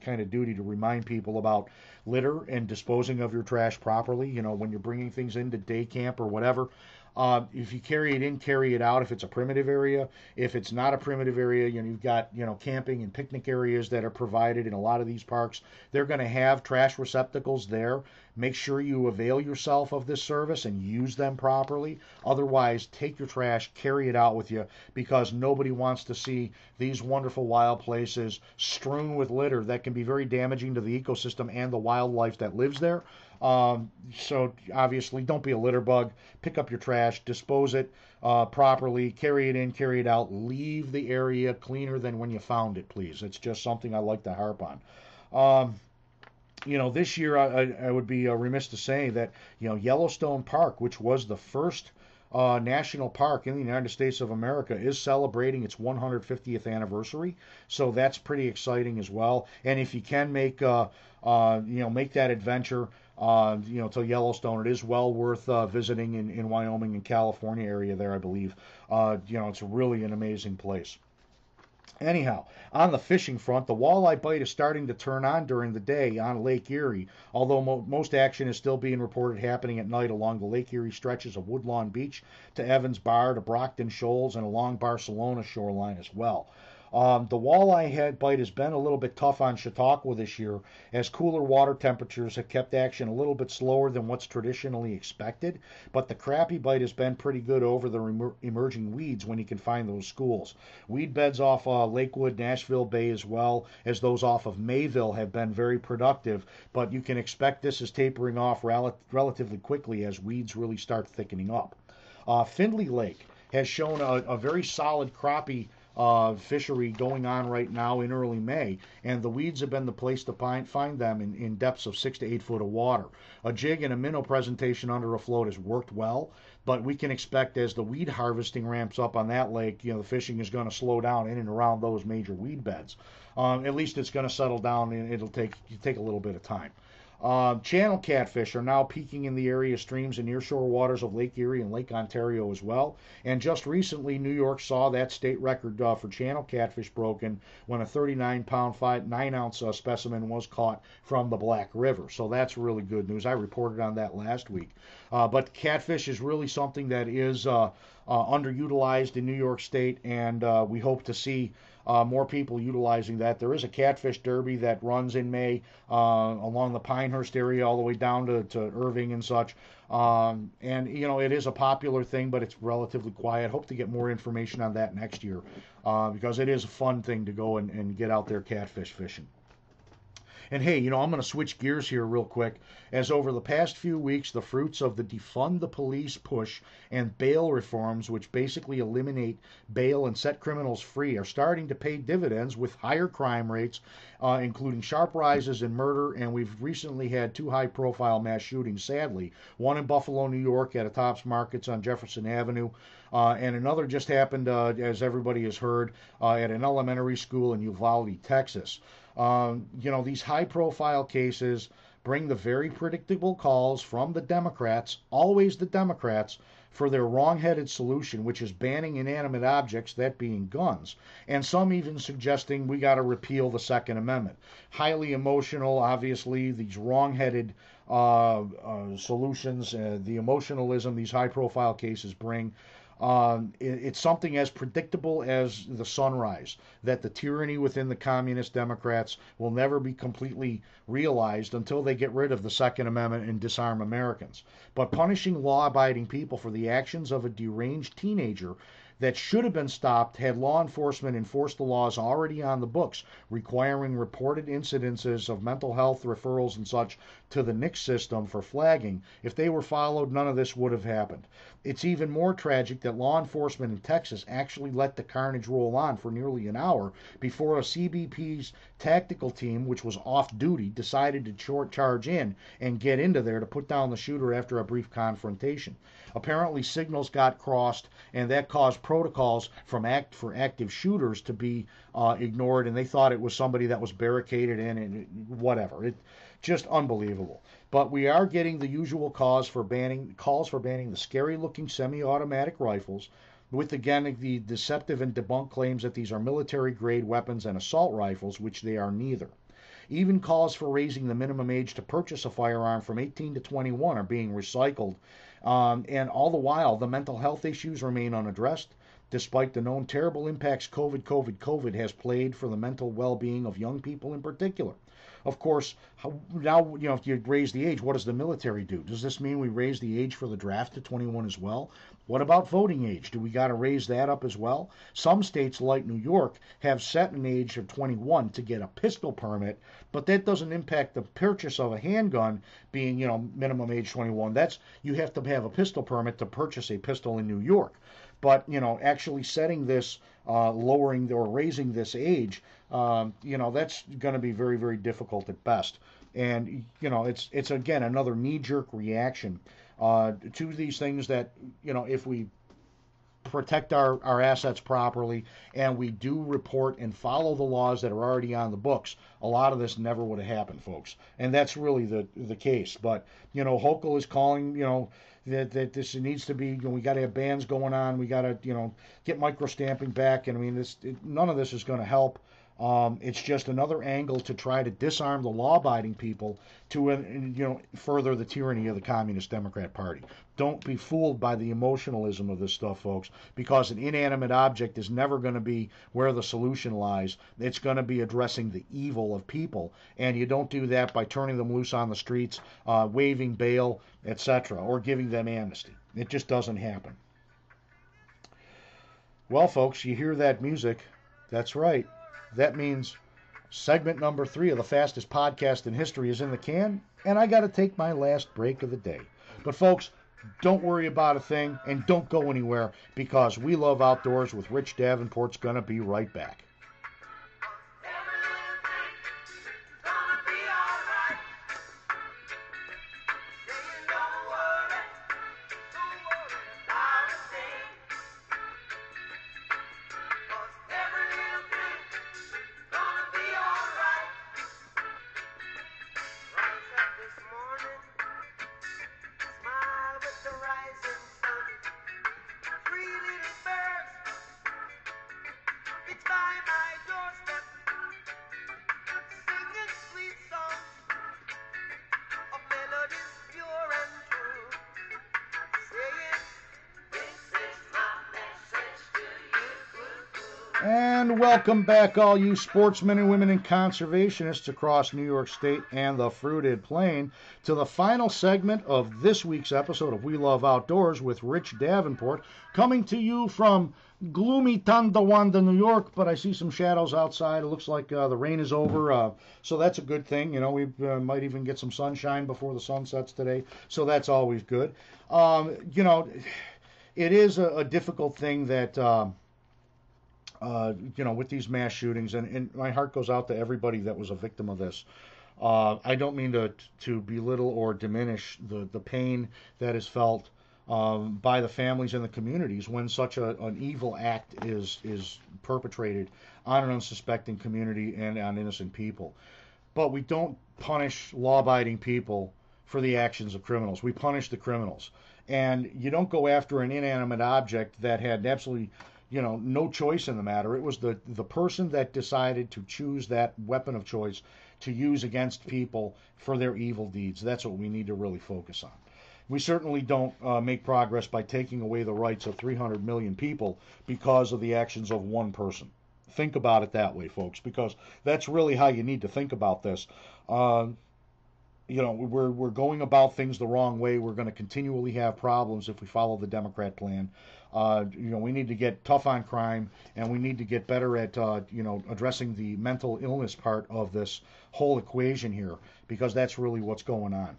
kind of duty to remind people about litter and disposing of your trash properly. You know, when you're bringing things into day camp or whatever, uh, if you carry it in, carry it out. If it's a primitive area, if it's not a primitive area, you know, you've got, you know, camping and picnic areas that are provided in a lot of these parks. They're going to have trash receptacles there. Make sure you avail yourself of this service and use them properly. Otherwise, take your trash, carry it out with you, because nobody wants to see these wonderful wild places strewn with litter that can be very damaging to the ecosystem and the wildlife that lives there. Um, so obviously, don't be a litter bug. Pick up your trash, dispose it uh, properly, carry it in, carry it out. Leave the area cleaner than when you found it, please. It's just something I like to harp on. Um, You know, this year I, I would be remiss to say that, you know, Yellowstone Park, which was the first uh, national park in the United States of America, is celebrating its one hundred fiftieth anniversary. So that's pretty exciting as well. And if you can make, uh, uh, you know, make that adventure, uh, you know, to Yellowstone, it is well worth uh, visiting in, in Wyoming and California area there, I believe. Uh, you know, it's really an amazing place. Anyhow, on the fishing front, the walleye bite is starting to turn on during the day on Lake Erie, although mo- most action is still being reported happening at night along the Lake Erie stretches of Woodlawn Beach to Evans Bar to Brockton Shoals and along Barcelona shoreline as well. Um, the walleye head bite has been a little bit tough on Chautauqua this year, as cooler water temperatures have kept action a little bit slower than what's traditionally expected, but the crappie bite has been pretty good over the re- emerging weeds when you can find those schools. Weed beds off uh, Lakewood, Nashville Bay, as well as those off of Mayville, have been very productive, but you can expect this is tapering off rel- relatively quickly as weeds really start thickening up. Uh, Findlay Lake has shown a, a very solid crappie Uh, fishery going on right now in early May, and the weeds have been the place to find, find them in, in depths of six to eight foot of water. A jig and a minnow presentation under a float has worked well, but we can expect as the weed harvesting ramps up on that lake, you know, the fishing is going to slow down in and around those major weed beds. Um, at least it's going to settle down, and it'll take take a little bit of time. Uh, channel catfish are now peaking in the area streams and nearshore waters of Lake Erie and Lake Ontario as well. And just recently, New York saw that state record uh, for channel catfish broken when a thirty-nine pound, nine ounce uh, specimen was caught from the Black River. So that's really good news. I reported on that last week. Uh, but catfish is really something that is uh, uh, underutilized in New York State, and uh, we hope to see Uh, more people utilizing that. There is a catfish derby that runs in May uh, along the Pinehurst area all the way down to, to Irving and such. Um, and, you know, it is a popular thing, but it's relatively quiet. Hope to get more information on that next year uh, because it is a fun thing to go and, and get out there catfish fishing. And hey, you know, I'm going to switch gears here real quick, as over the past few weeks, the fruits of the defund the police push and bail reforms, which basically eliminate bail and set criminals free, are starting to pay dividends with higher crime rates, uh, including sharp rises in murder. And we've recently had two high-profile mass shootings, sadly, one in Buffalo, New York at a Tops Markets on Jefferson Avenue, Uh, and another just happened, uh, as everybody has heard, uh, at an elementary school in Uvalde, Texas. Um, you know, these high-profile cases bring the very predictable calls from the Democrats, always the Democrats, for their wrong-headed solution, which is banning inanimate objects, that being guns, and some even suggesting we got to repeal the Second Amendment. Highly emotional, obviously, these wrong-headed uh, uh, solutions, uh, the emotionalism these high-profile cases bring. Um, it, it's something as predictable as the sunrise, that the tyranny within the communist Democrats will never be completely realized until they get rid of the Second Amendment and disarm Americans. But punishing law-abiding people for the actions of a deranged teenager that should have been stopped had law enforcement enforced the laws already on the books, requiring reported incidences of mental health referrals and such to the N I C S system for flagging. If they were followed, none of this would have happened. It's even more tragic that law enforcement in Texas actually let the carnage roll on for nearly an hour before a C B P's tactical team, which was off duty, decided to short charge in and get into there to put down the shooter after a brief confrontation. Apparently, signals got crossed, and that caused protocols from act for active shooters to be uh, ignored, and they thought it was somebody that was barricaded in and whatever. It just unbelievable. But we are getting the usual cause for banning calls for banning the scary-looking semi-automatic rifles, with again the deceptive and debunked claims that these are military-grade weapons and assault rifles, which they are neither. Even calls for raising the minimum age to purchase a firearm from eighteen to twenty-one are being recycled. Um, and all the while, the mental health issues remain unaddressed, despite the known terrible impacts COVID, COVID, COVID has played for the mental well-being of young people in particular. Of course, how, now, you know, if you raise the age, what does the military do? Does this mean we raise the age for the draft to twenty-one as well? What about voting age? Do we got to raise that up as well? Some states, like New York, have set an age of twenty-one to get a pistol permit, but that doesn't impact the purchase of a handgun being, you know, minimum age twenty-one. That's, you have to have a pistol permit to purchase a pistol in New York. But, you know, actually setting this, uh, lowering or raising this age, um, you know, that's going to be very, very difficult at best. And, you know, it's, it's again, another knee-jerk reaction uh, to these things that, you know, if we protect our, our assets properly and we do report and follow the laws that are already on the books, a lot of this never would have happened, folks. And that's really the, the case. But, you know, Hochul is calling, you know, That, that this needs to be, you know, we got to have bans going on. We got to, you know, get micro stamping back. And I mean, this it, none of this is going to help. Um, it's just another angle to try to disarm the law-abiding people to, uh, you know, further the tyranny of the Communist Democrat Party. Don't be fooled by the emotionalism of this stuff, folks, because an inanimate object is never going to be where the solution lies. It's going to be addressing the evil of people, and you don't do that by turning them loose on the streets, uh, waiving bail, et cetera, or giving them amnesty. It just doesn't happen. Well, folks, you hear that music. That's right. That means segment number three of the fastest podcast in history is in the can, and I got to take my last break of the day. But, folks, don't worry about a thing, and don't go anywhere, because We Love Outdoors with Rich Davenport's going to be right back. Welcome back, all you sportsmen and women and conservationists across New York State and the Fruited Plain, to the final segment of this week's episode of We Love Outdoors with Rich Davenport, coming to you from gloomy Tandawanda, New York. But I see some shadows outside. It looks like uh, the rain is over, uh, so that's a good thing. You know, we uh, might even get some sunshine before the sun sets today, so that's always good. Um, you know, it is a, a difficult thing that... Uh, Uh, you know, with these mass shootings, and, and my heart goes out to everybody that was a victim of this. Uh, I don't mean to to belittle or diminish the, the pain that is felt um, by the families and the communities when such a, an evil act is, is perpetrated on an unsuspecting community and on innocent people. But we don't punish law-abiding people for the actions of criminals. We punish the criminals. And you don't go after an inanimate object that had absolutely... you know, no choice in the matter. It was the, the person that decided to choose that weapon of choice to use against people for their evil deeds. That's what we need to really focus on. We certainly don't uh, make progress by taking away the rights of three hundred million people because of the actions of one person. Think about it that way, folks, because that's really how you need to think about this. Uh, you know, we're, we're going about things the wrong way. We're going to continually have problems if we follow the Democrat plan. Uh, you know, we need to get tough on crime, and we need to get better at, uh, you know, addressing the mental illness part of this whole equation here, because that's really what's going on.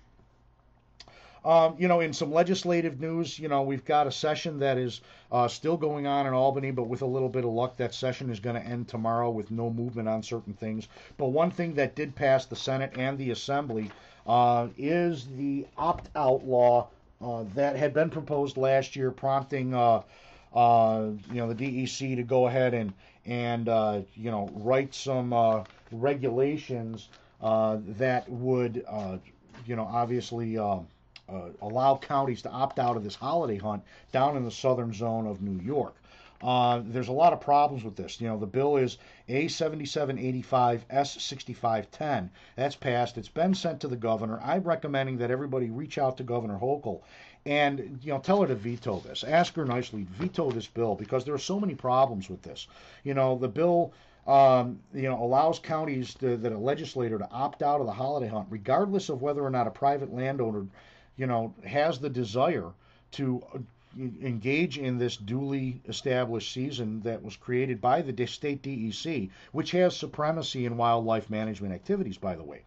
Um, you know, in some legislative news, you know, we've got a session that is uh, still going on in Albany, but with a little bit of luck, that session is going to end tomorrow with no movement on certain things. But one thing that did pass the Senate and the Assembly uh, is the opt-out law Uh, that had been proposed last year, prompting uh, uh, you know, the D E C to go ahead and and uh, you know, write some uh, regulations uh, that would uh, you know, obviously uh, uh, allow counties to opt out of this holiday hunt down in the southern zone of New York. Uh, there's a lot of problems with this. You know, the bill is A seventy-seven eighty-five S sixty-five ten. That's passed. It's been sent to the governor. I'm recommending that everybody reach out to Governor Hochul and, you know, tell her to veto this. Ask her nicely, veto this bill, because there are so many problems with this. You know, the bill... Um, you know, allows counties to, that a legislator to opt out of the holiday hunt, regardless of whether or not a private landowner, you know, has the desire to uh, engage in this duly established season that was created by the state D E C, which has supremacy in wildlife management activities, by the way.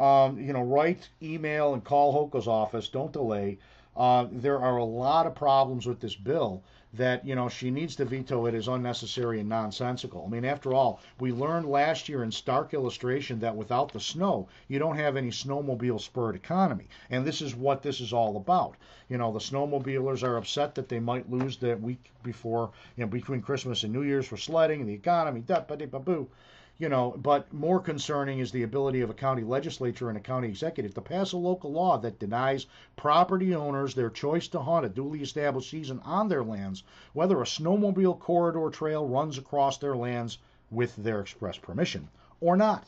Um, you know, write, email, and call Hochul's office. Don't delay. Uh, there are a lot of problems with this bill that, you know, she needs to veto it is unnecessary and nonsensical. I mean, after all, we learned last year in stark illustration that without the snow, you don't have any snowmobile spurred economy. And this is what this is all about. You know, the snowmobilers are upset that they might lose that week before, you know, between Christmas and New Year's for sledding, the economy, da ba da ba boo. You know, but more concerning is the ability of a county legislature and a county executive to pass a local law that denies property owners their choice to hunt a duly established season on their lands, whether a snowmobile corridor trail runs across their lands with their express permission or not.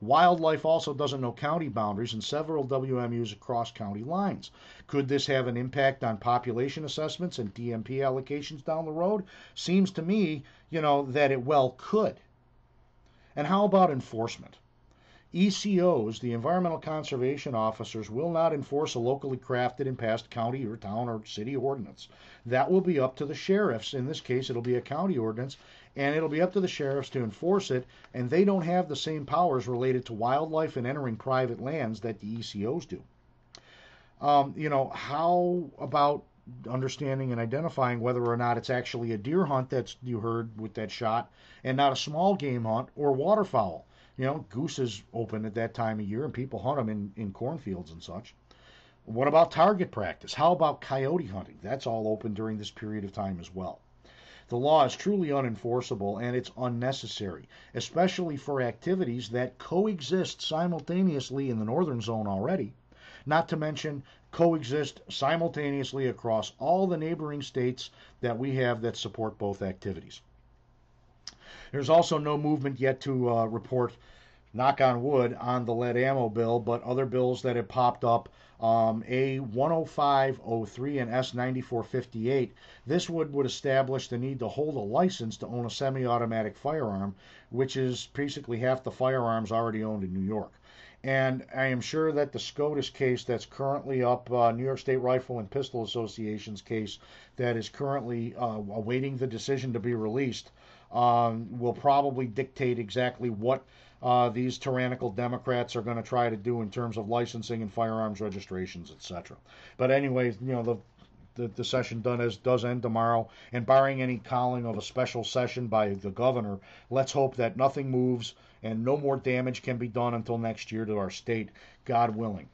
Wildlife also doesn't know county boundaries and several W M Us across county lines. Could this have an impact on population assessments and D M P allocations down the road? Seems to me, you know, that it well could. And how about enforcement? E C Os, the environmental conservation officers, will not enforce a locally crafted and passed county or town or city ordinance. That will be up to the sheriffs. In this case, it'll be a county ordinance, and it'll be up to the sheriffs to enforce it, and they don't have the same powers related to wildlife and entering private lands that the E C Os do. Um, you know, how about understanding and identifying whether or not it's actually a deer hunt that's you heard with that shot and not a small game hunt or waterfowl. You know, goose is open at that time of year and people hunt them in, in cornfields and such. What about target practice? How about coyote hunting? That's all open during this period of time as well. The law is truly unenforceable and it's unnecessary, especially for activities that coexist simultaneously in the northern zone already, not to mention coexist simultaneously across all the neighboring states that we have that support both activities. There's also no movement yet to uh, report, knock on wood, on the lead ammo bill, but other bills that have popped up, um, A one oh five oh three and S ninety-four fifty-eight, this would, would establish the need to hold a license to own a semi-automatic firearm, which is basically half the firearms already owned in New York. And I am sure that the SCOTUS case that's currently up, uh, New York State Rifle and Pistol Association's case that is currently uh, awaiting the decision to be released, um, will probably dictate exactly what uh, these tyrannical Democrats are going to try to do in terms of licensing and firearms registrations, et cetera. But anyways, you know, the The, the session done as does end tomorrow, and barring any calling of a special session by the governor, let's hope that nothing moves and no more damage can be done until next year to our state, God willing.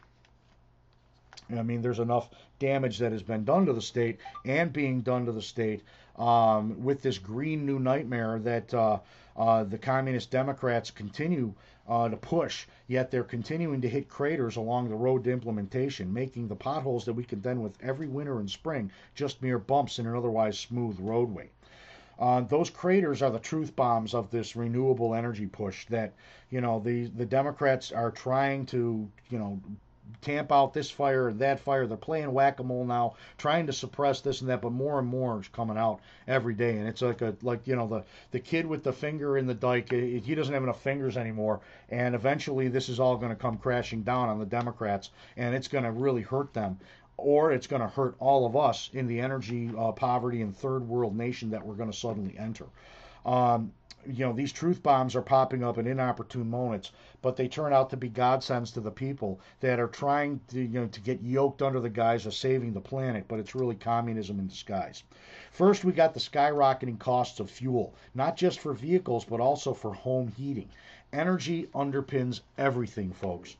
I mean, there's enough damage that has been done to the state and being done to the state um, with this green new nightmare that uh, uh, the communist Democrats continue uh, to push, yet they're continuing to hit craters along the road to implementation, making the potholes that we contend with every winter and spring just mere bumps in an otherwise smooth roadway. Uh, those craters are the truth bombs of this renewable energy push that, you know, the, the Democrats are trying to, you know, tamp out this fire and that fire. They're playing whack-a-mole now, trying to suppress this and that, but more and more is coming out every day. And it's like a like you know the the kid with the finger in the dike. It, he doesn't have enough fingers anymore, and eventually this is all going to come crashing down on the Democrats, and it's going to really hurt them, or it's going to hurt all of us in the energy uh, poverty and third world nation that we're going to suddenly enter. Um, You know, these truth bombs are popping up at inopportune moments, but they turn out to be godsends to the people that are trying to, you know, to get yoked under the guise of saving the planet, but it's really communism in disguise. First, we got the skyrocketing costs of fuel, not just for vehicles, but also for home heating. Energy underpins everything, folks.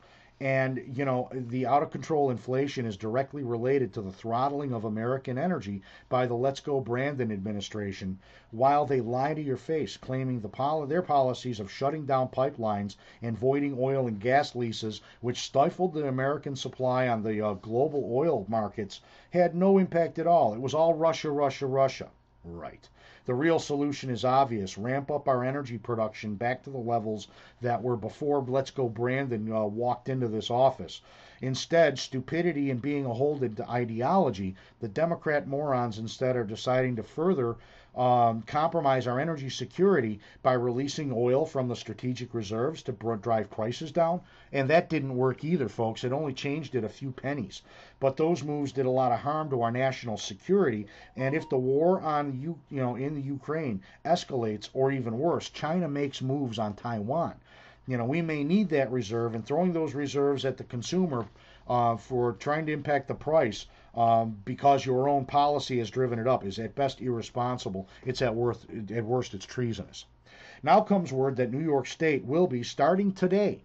And, you know, the out-of-control inflation is directly related to the throttling of American energy by the Let's Go Brandon administration, while they lie to your face, claiming the pol- their policies of shutting down pipelines and voiding oil and gas leases, which stifled the American supply on the uh, global oil markets, had no impact at all. It was all Russia, Russia, Russia. right. The real solution is obvious. Ramp up our energy production back to the levels that were before Let's Go Brandon uh, walked into this office. Instead, stupidity and being aholdered to ideology, the Democrat morons instead are deciding to further um, compromise our energy security by releasing oil from the strategic reserves to br- drive prices down. And that didn't work either, folks. It only changed it a few pennies. But those moves did a lot of harm to our national security. And if the war on you, you know, in the Ukraine escalates, or even worse, China makes moves on Taiwan, you know, we may need that reserve, and throwing those reserves at the consumer uh, for trying to impact the price um, because your own policy has driven it up is at best irresponsible. It's at worst, at worst, it's treasonous. Now comes word that New York State will be starting today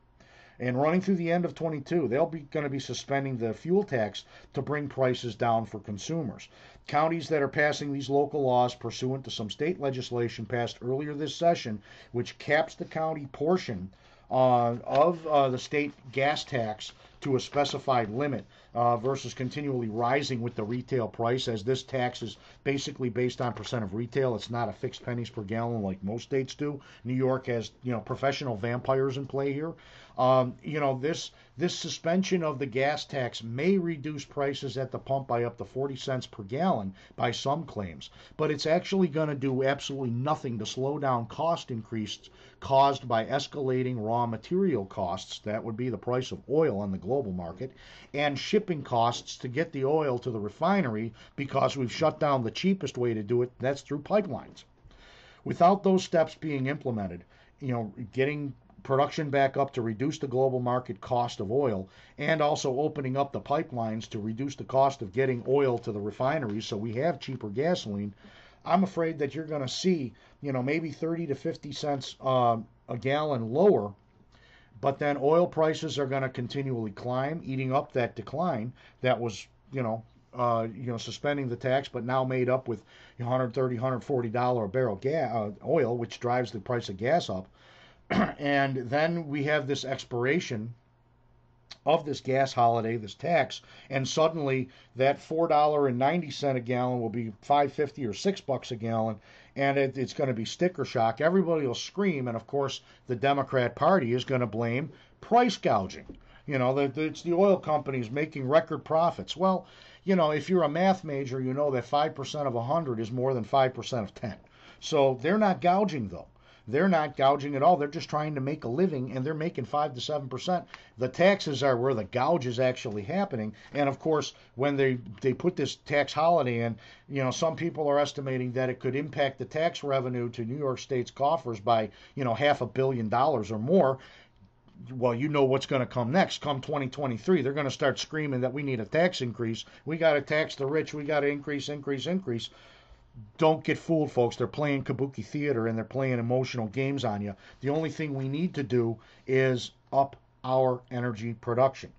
and running through the end of twenty-two, they'll be going to be suspending the fuel tax to bring prices down for consumers. Counties that are passing these local laws pursuant to some state legislation passed earlier this session, which caps the county portion uh, of uh, the state gas tax to a specified limit uh, versus continually rising with the retail price, as this tax is basically based on percent of retail. It's not a fixed pennies per gallon like most states do. New York has, you know, professional vampires in play here. Um, you know, this this suspension of the gas tax may reduce prices at the pump by up to forty cents per gallon by some claims, but it's actually going to do absolutely nothing to slow down cost increases caused by escalating raw material costs. That would be the price of oil on the global market, and shipping costs to get the oil to the refinery, because we've shut down the cheapest way to do it, that's through pipelines. Without those steps being implemented, you know, getting production back up to reduce the global market cost of oil, and also opening up the pipelines to reduce the cost of getting oil to the refineries so we have cheaper gasoline, I'm afraid that you're going to see, you know, maybe thirty to fifty cents uh, a gallon lower. But then oil prices are going to continually climb, eating up that decline that was, you know, uh, you know, suspending the tax, but now made up with one thirty, one forty dollars a barrel gas, uh, oil, which drives the price of gas up. And then we have this expiration of this gas holiday, this tax, and suddenly that four dollars and ninety cents a gallon will be five fifty or six bucks a gallon, and it, it's going to be sticker shock. Everybody will scream, and of course the Democrat Party is going to blame price gouging. You know, the, the, it's the oil companies making record profits. Well, you know, if you're a math major, you know that five percent of one hundred is more than five percent of ten. So they're not gouging, though. They're not gouging at all. They're just trying to make a living, and they're making five to seven percent. The taxes are where the gouge is actually happening. And, of course, when they, they put this tax holiday in, you know, some people are estimating that it could impact the tax revenue to New York State's coffers by, you know, half a billion dollars or more. Well, you know what's going to come next. Come twenty twenty-three, they're going to start screaming that we need a tax increase. We got to tax the rich. We got to increase, increase, increase. Don't get fooled, folks. They're playing kabuki theater, and they're playing emotional games on you. The only thing we need to do is up our energy production.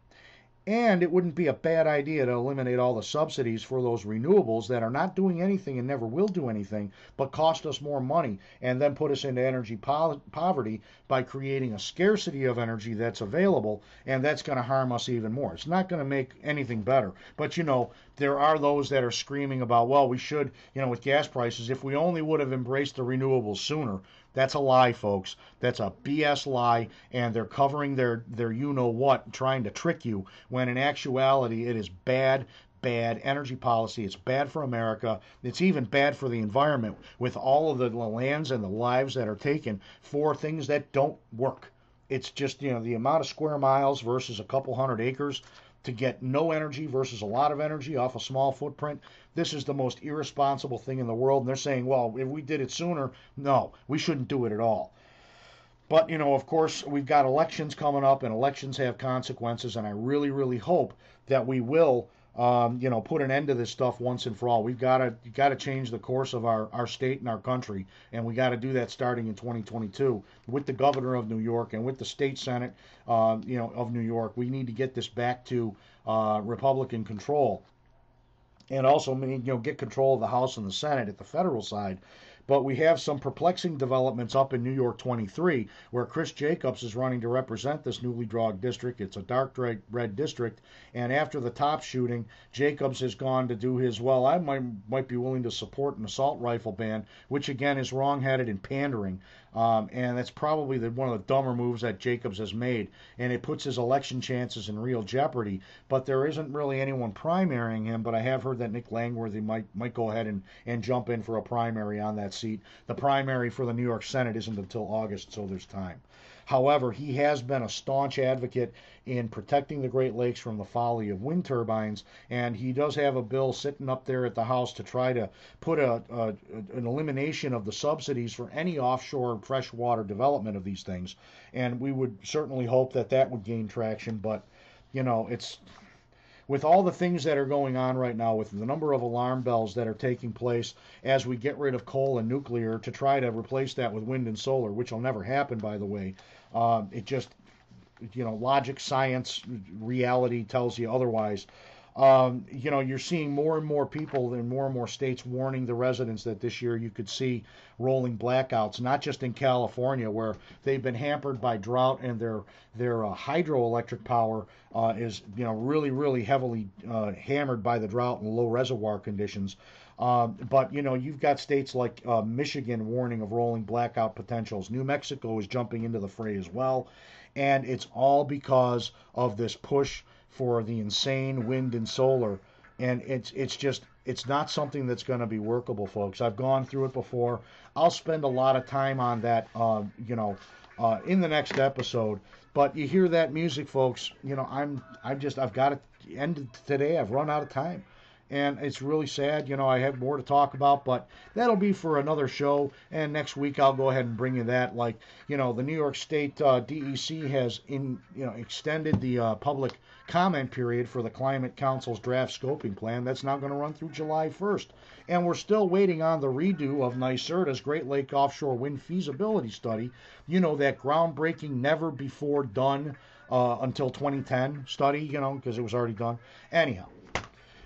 And it wouldn't be a bad idea to eliminate all the subsidies for those renewables that are not doing anything and never will do anything, but cost us more money and then put us into energy po- poverty by creating a scarcity of energy that's available, and that's going to harm us even more. It's not going to make anything better. But, you know, there are those that are screaming about, well, we should, you know, with gas prices, if we only would have embraced the renewables sooner. That's a lie, folks. That's a B S lie, and they're covering their, their you-know-what, trying to trick you, when in actuality it is bad, bad energy policy. It's bad for America. It's even bad for the environment, with all of the lands and the lives that are taken for things that don't work. It's just, you know, the amount of square miles versus a couple hundred acres to get no energy versus a lot of energy off a small footprint. This is the most irresponsible thing in the world. And they're saying, well, if we did it sooner, no, we shouldn't do it at all. But, you know, of course, we've got elections coming up, and elections have consequences. And I really, really hope that we will, um, you know, put an end to this stuff once and for all. We've got to got to change the course of our, our state and our country. And we got to do that starting in twenty twenty-two with the governor of New York and with the state Senate, uh, you know, of New York. We need to get this back to uh, Republican control. And also, you know, get control of the House and the Senate at the federal side, But we have some perplexing developments up in New York twenty-three, where Chris Jacobs is running to represent this newly drawn district. It's a dark red, red district. And after the top shooting, Jacobs has gone to do his, well, I might, might be willing to support an assault rifle ban, which, again, is wrongheaded and pandering. Um, and that's probably the, one of the dumber moves that Jacobs has made. And it puts his election chances in real jeopardy. But there isn't really anyone primarying him. But I have heard that Nick Langworthy might, might go ahead and, and jump in for a primary on that seat. The primary for the New York Senate isn't until August, so there's time. However, he has been a staunch advocate in protecting the Great Lakes from the folly of wind turbines, and he does have a bill sitting up there at the House to try to put a, a an elimination of the subsidies for any offshore freshwater development of these things. And we would certainly hope that that would gain traction, but, you know, it's... with all the things that are going on right now, with the number of alarm bells that are taking place as we get rid of coal and nuclear to try to replace that with wind and solar, which will never happen, by the way, um, it just, you know, logic, science, reality tells you otherwise. Um, you know, you're seeing more and more people in more and more states warning the residents that this year you could see rolling blackouts, not just in California, where they've been hampered by drought and their their uh, hydroelectric power uh, is, you know, really, really heavily uh, hammered by the drought and low reservoir conditions. Um, but, you know, you've got states like uh, Michigan warning of rolling blackout potentials. New Mexico is jumping into the fray as well. And it's all because of this push for the insane wind and solar, and it's it's just it's not something that's going to be workable, folks. I've gone through it before. I'll spend a lot of time on that, uh, you know, uh, in the next episode. But you hear that music, folks. You know, I'm I'm just I've got to end today. I've run out of time, and it's really sad. You know, I have more to talk about, but that'll be for another show. And next week I'll go ahead and bring you that. Like, you know, the New York State uh, D E C has in you know extended the uh, public comment period for the Climate Council's draft scoping plan. That's now going to run through July first. And we're still waiting on the redo of NYSERDA's Great Lake Offshore Wind Feasibility Study. You know, that groundbreaking, never before done uh, until twenty ten study, you know, because it was already done. Anyhow,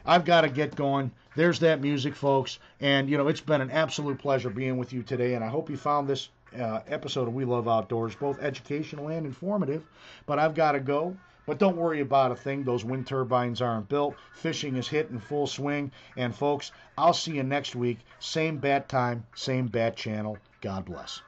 I've got to get going. There's that music, folks. And, you know, it's been an absolute pleasure being with you today. And I hope you found this uh, episode of We Love Outdoors both educational and informative. But I've got to go. But don't worry about a thing. Those wind turbines aren't built. Fishing is hit in full swing. And, folks, I'll see you next week. Same bat time, same bat channel. God bless.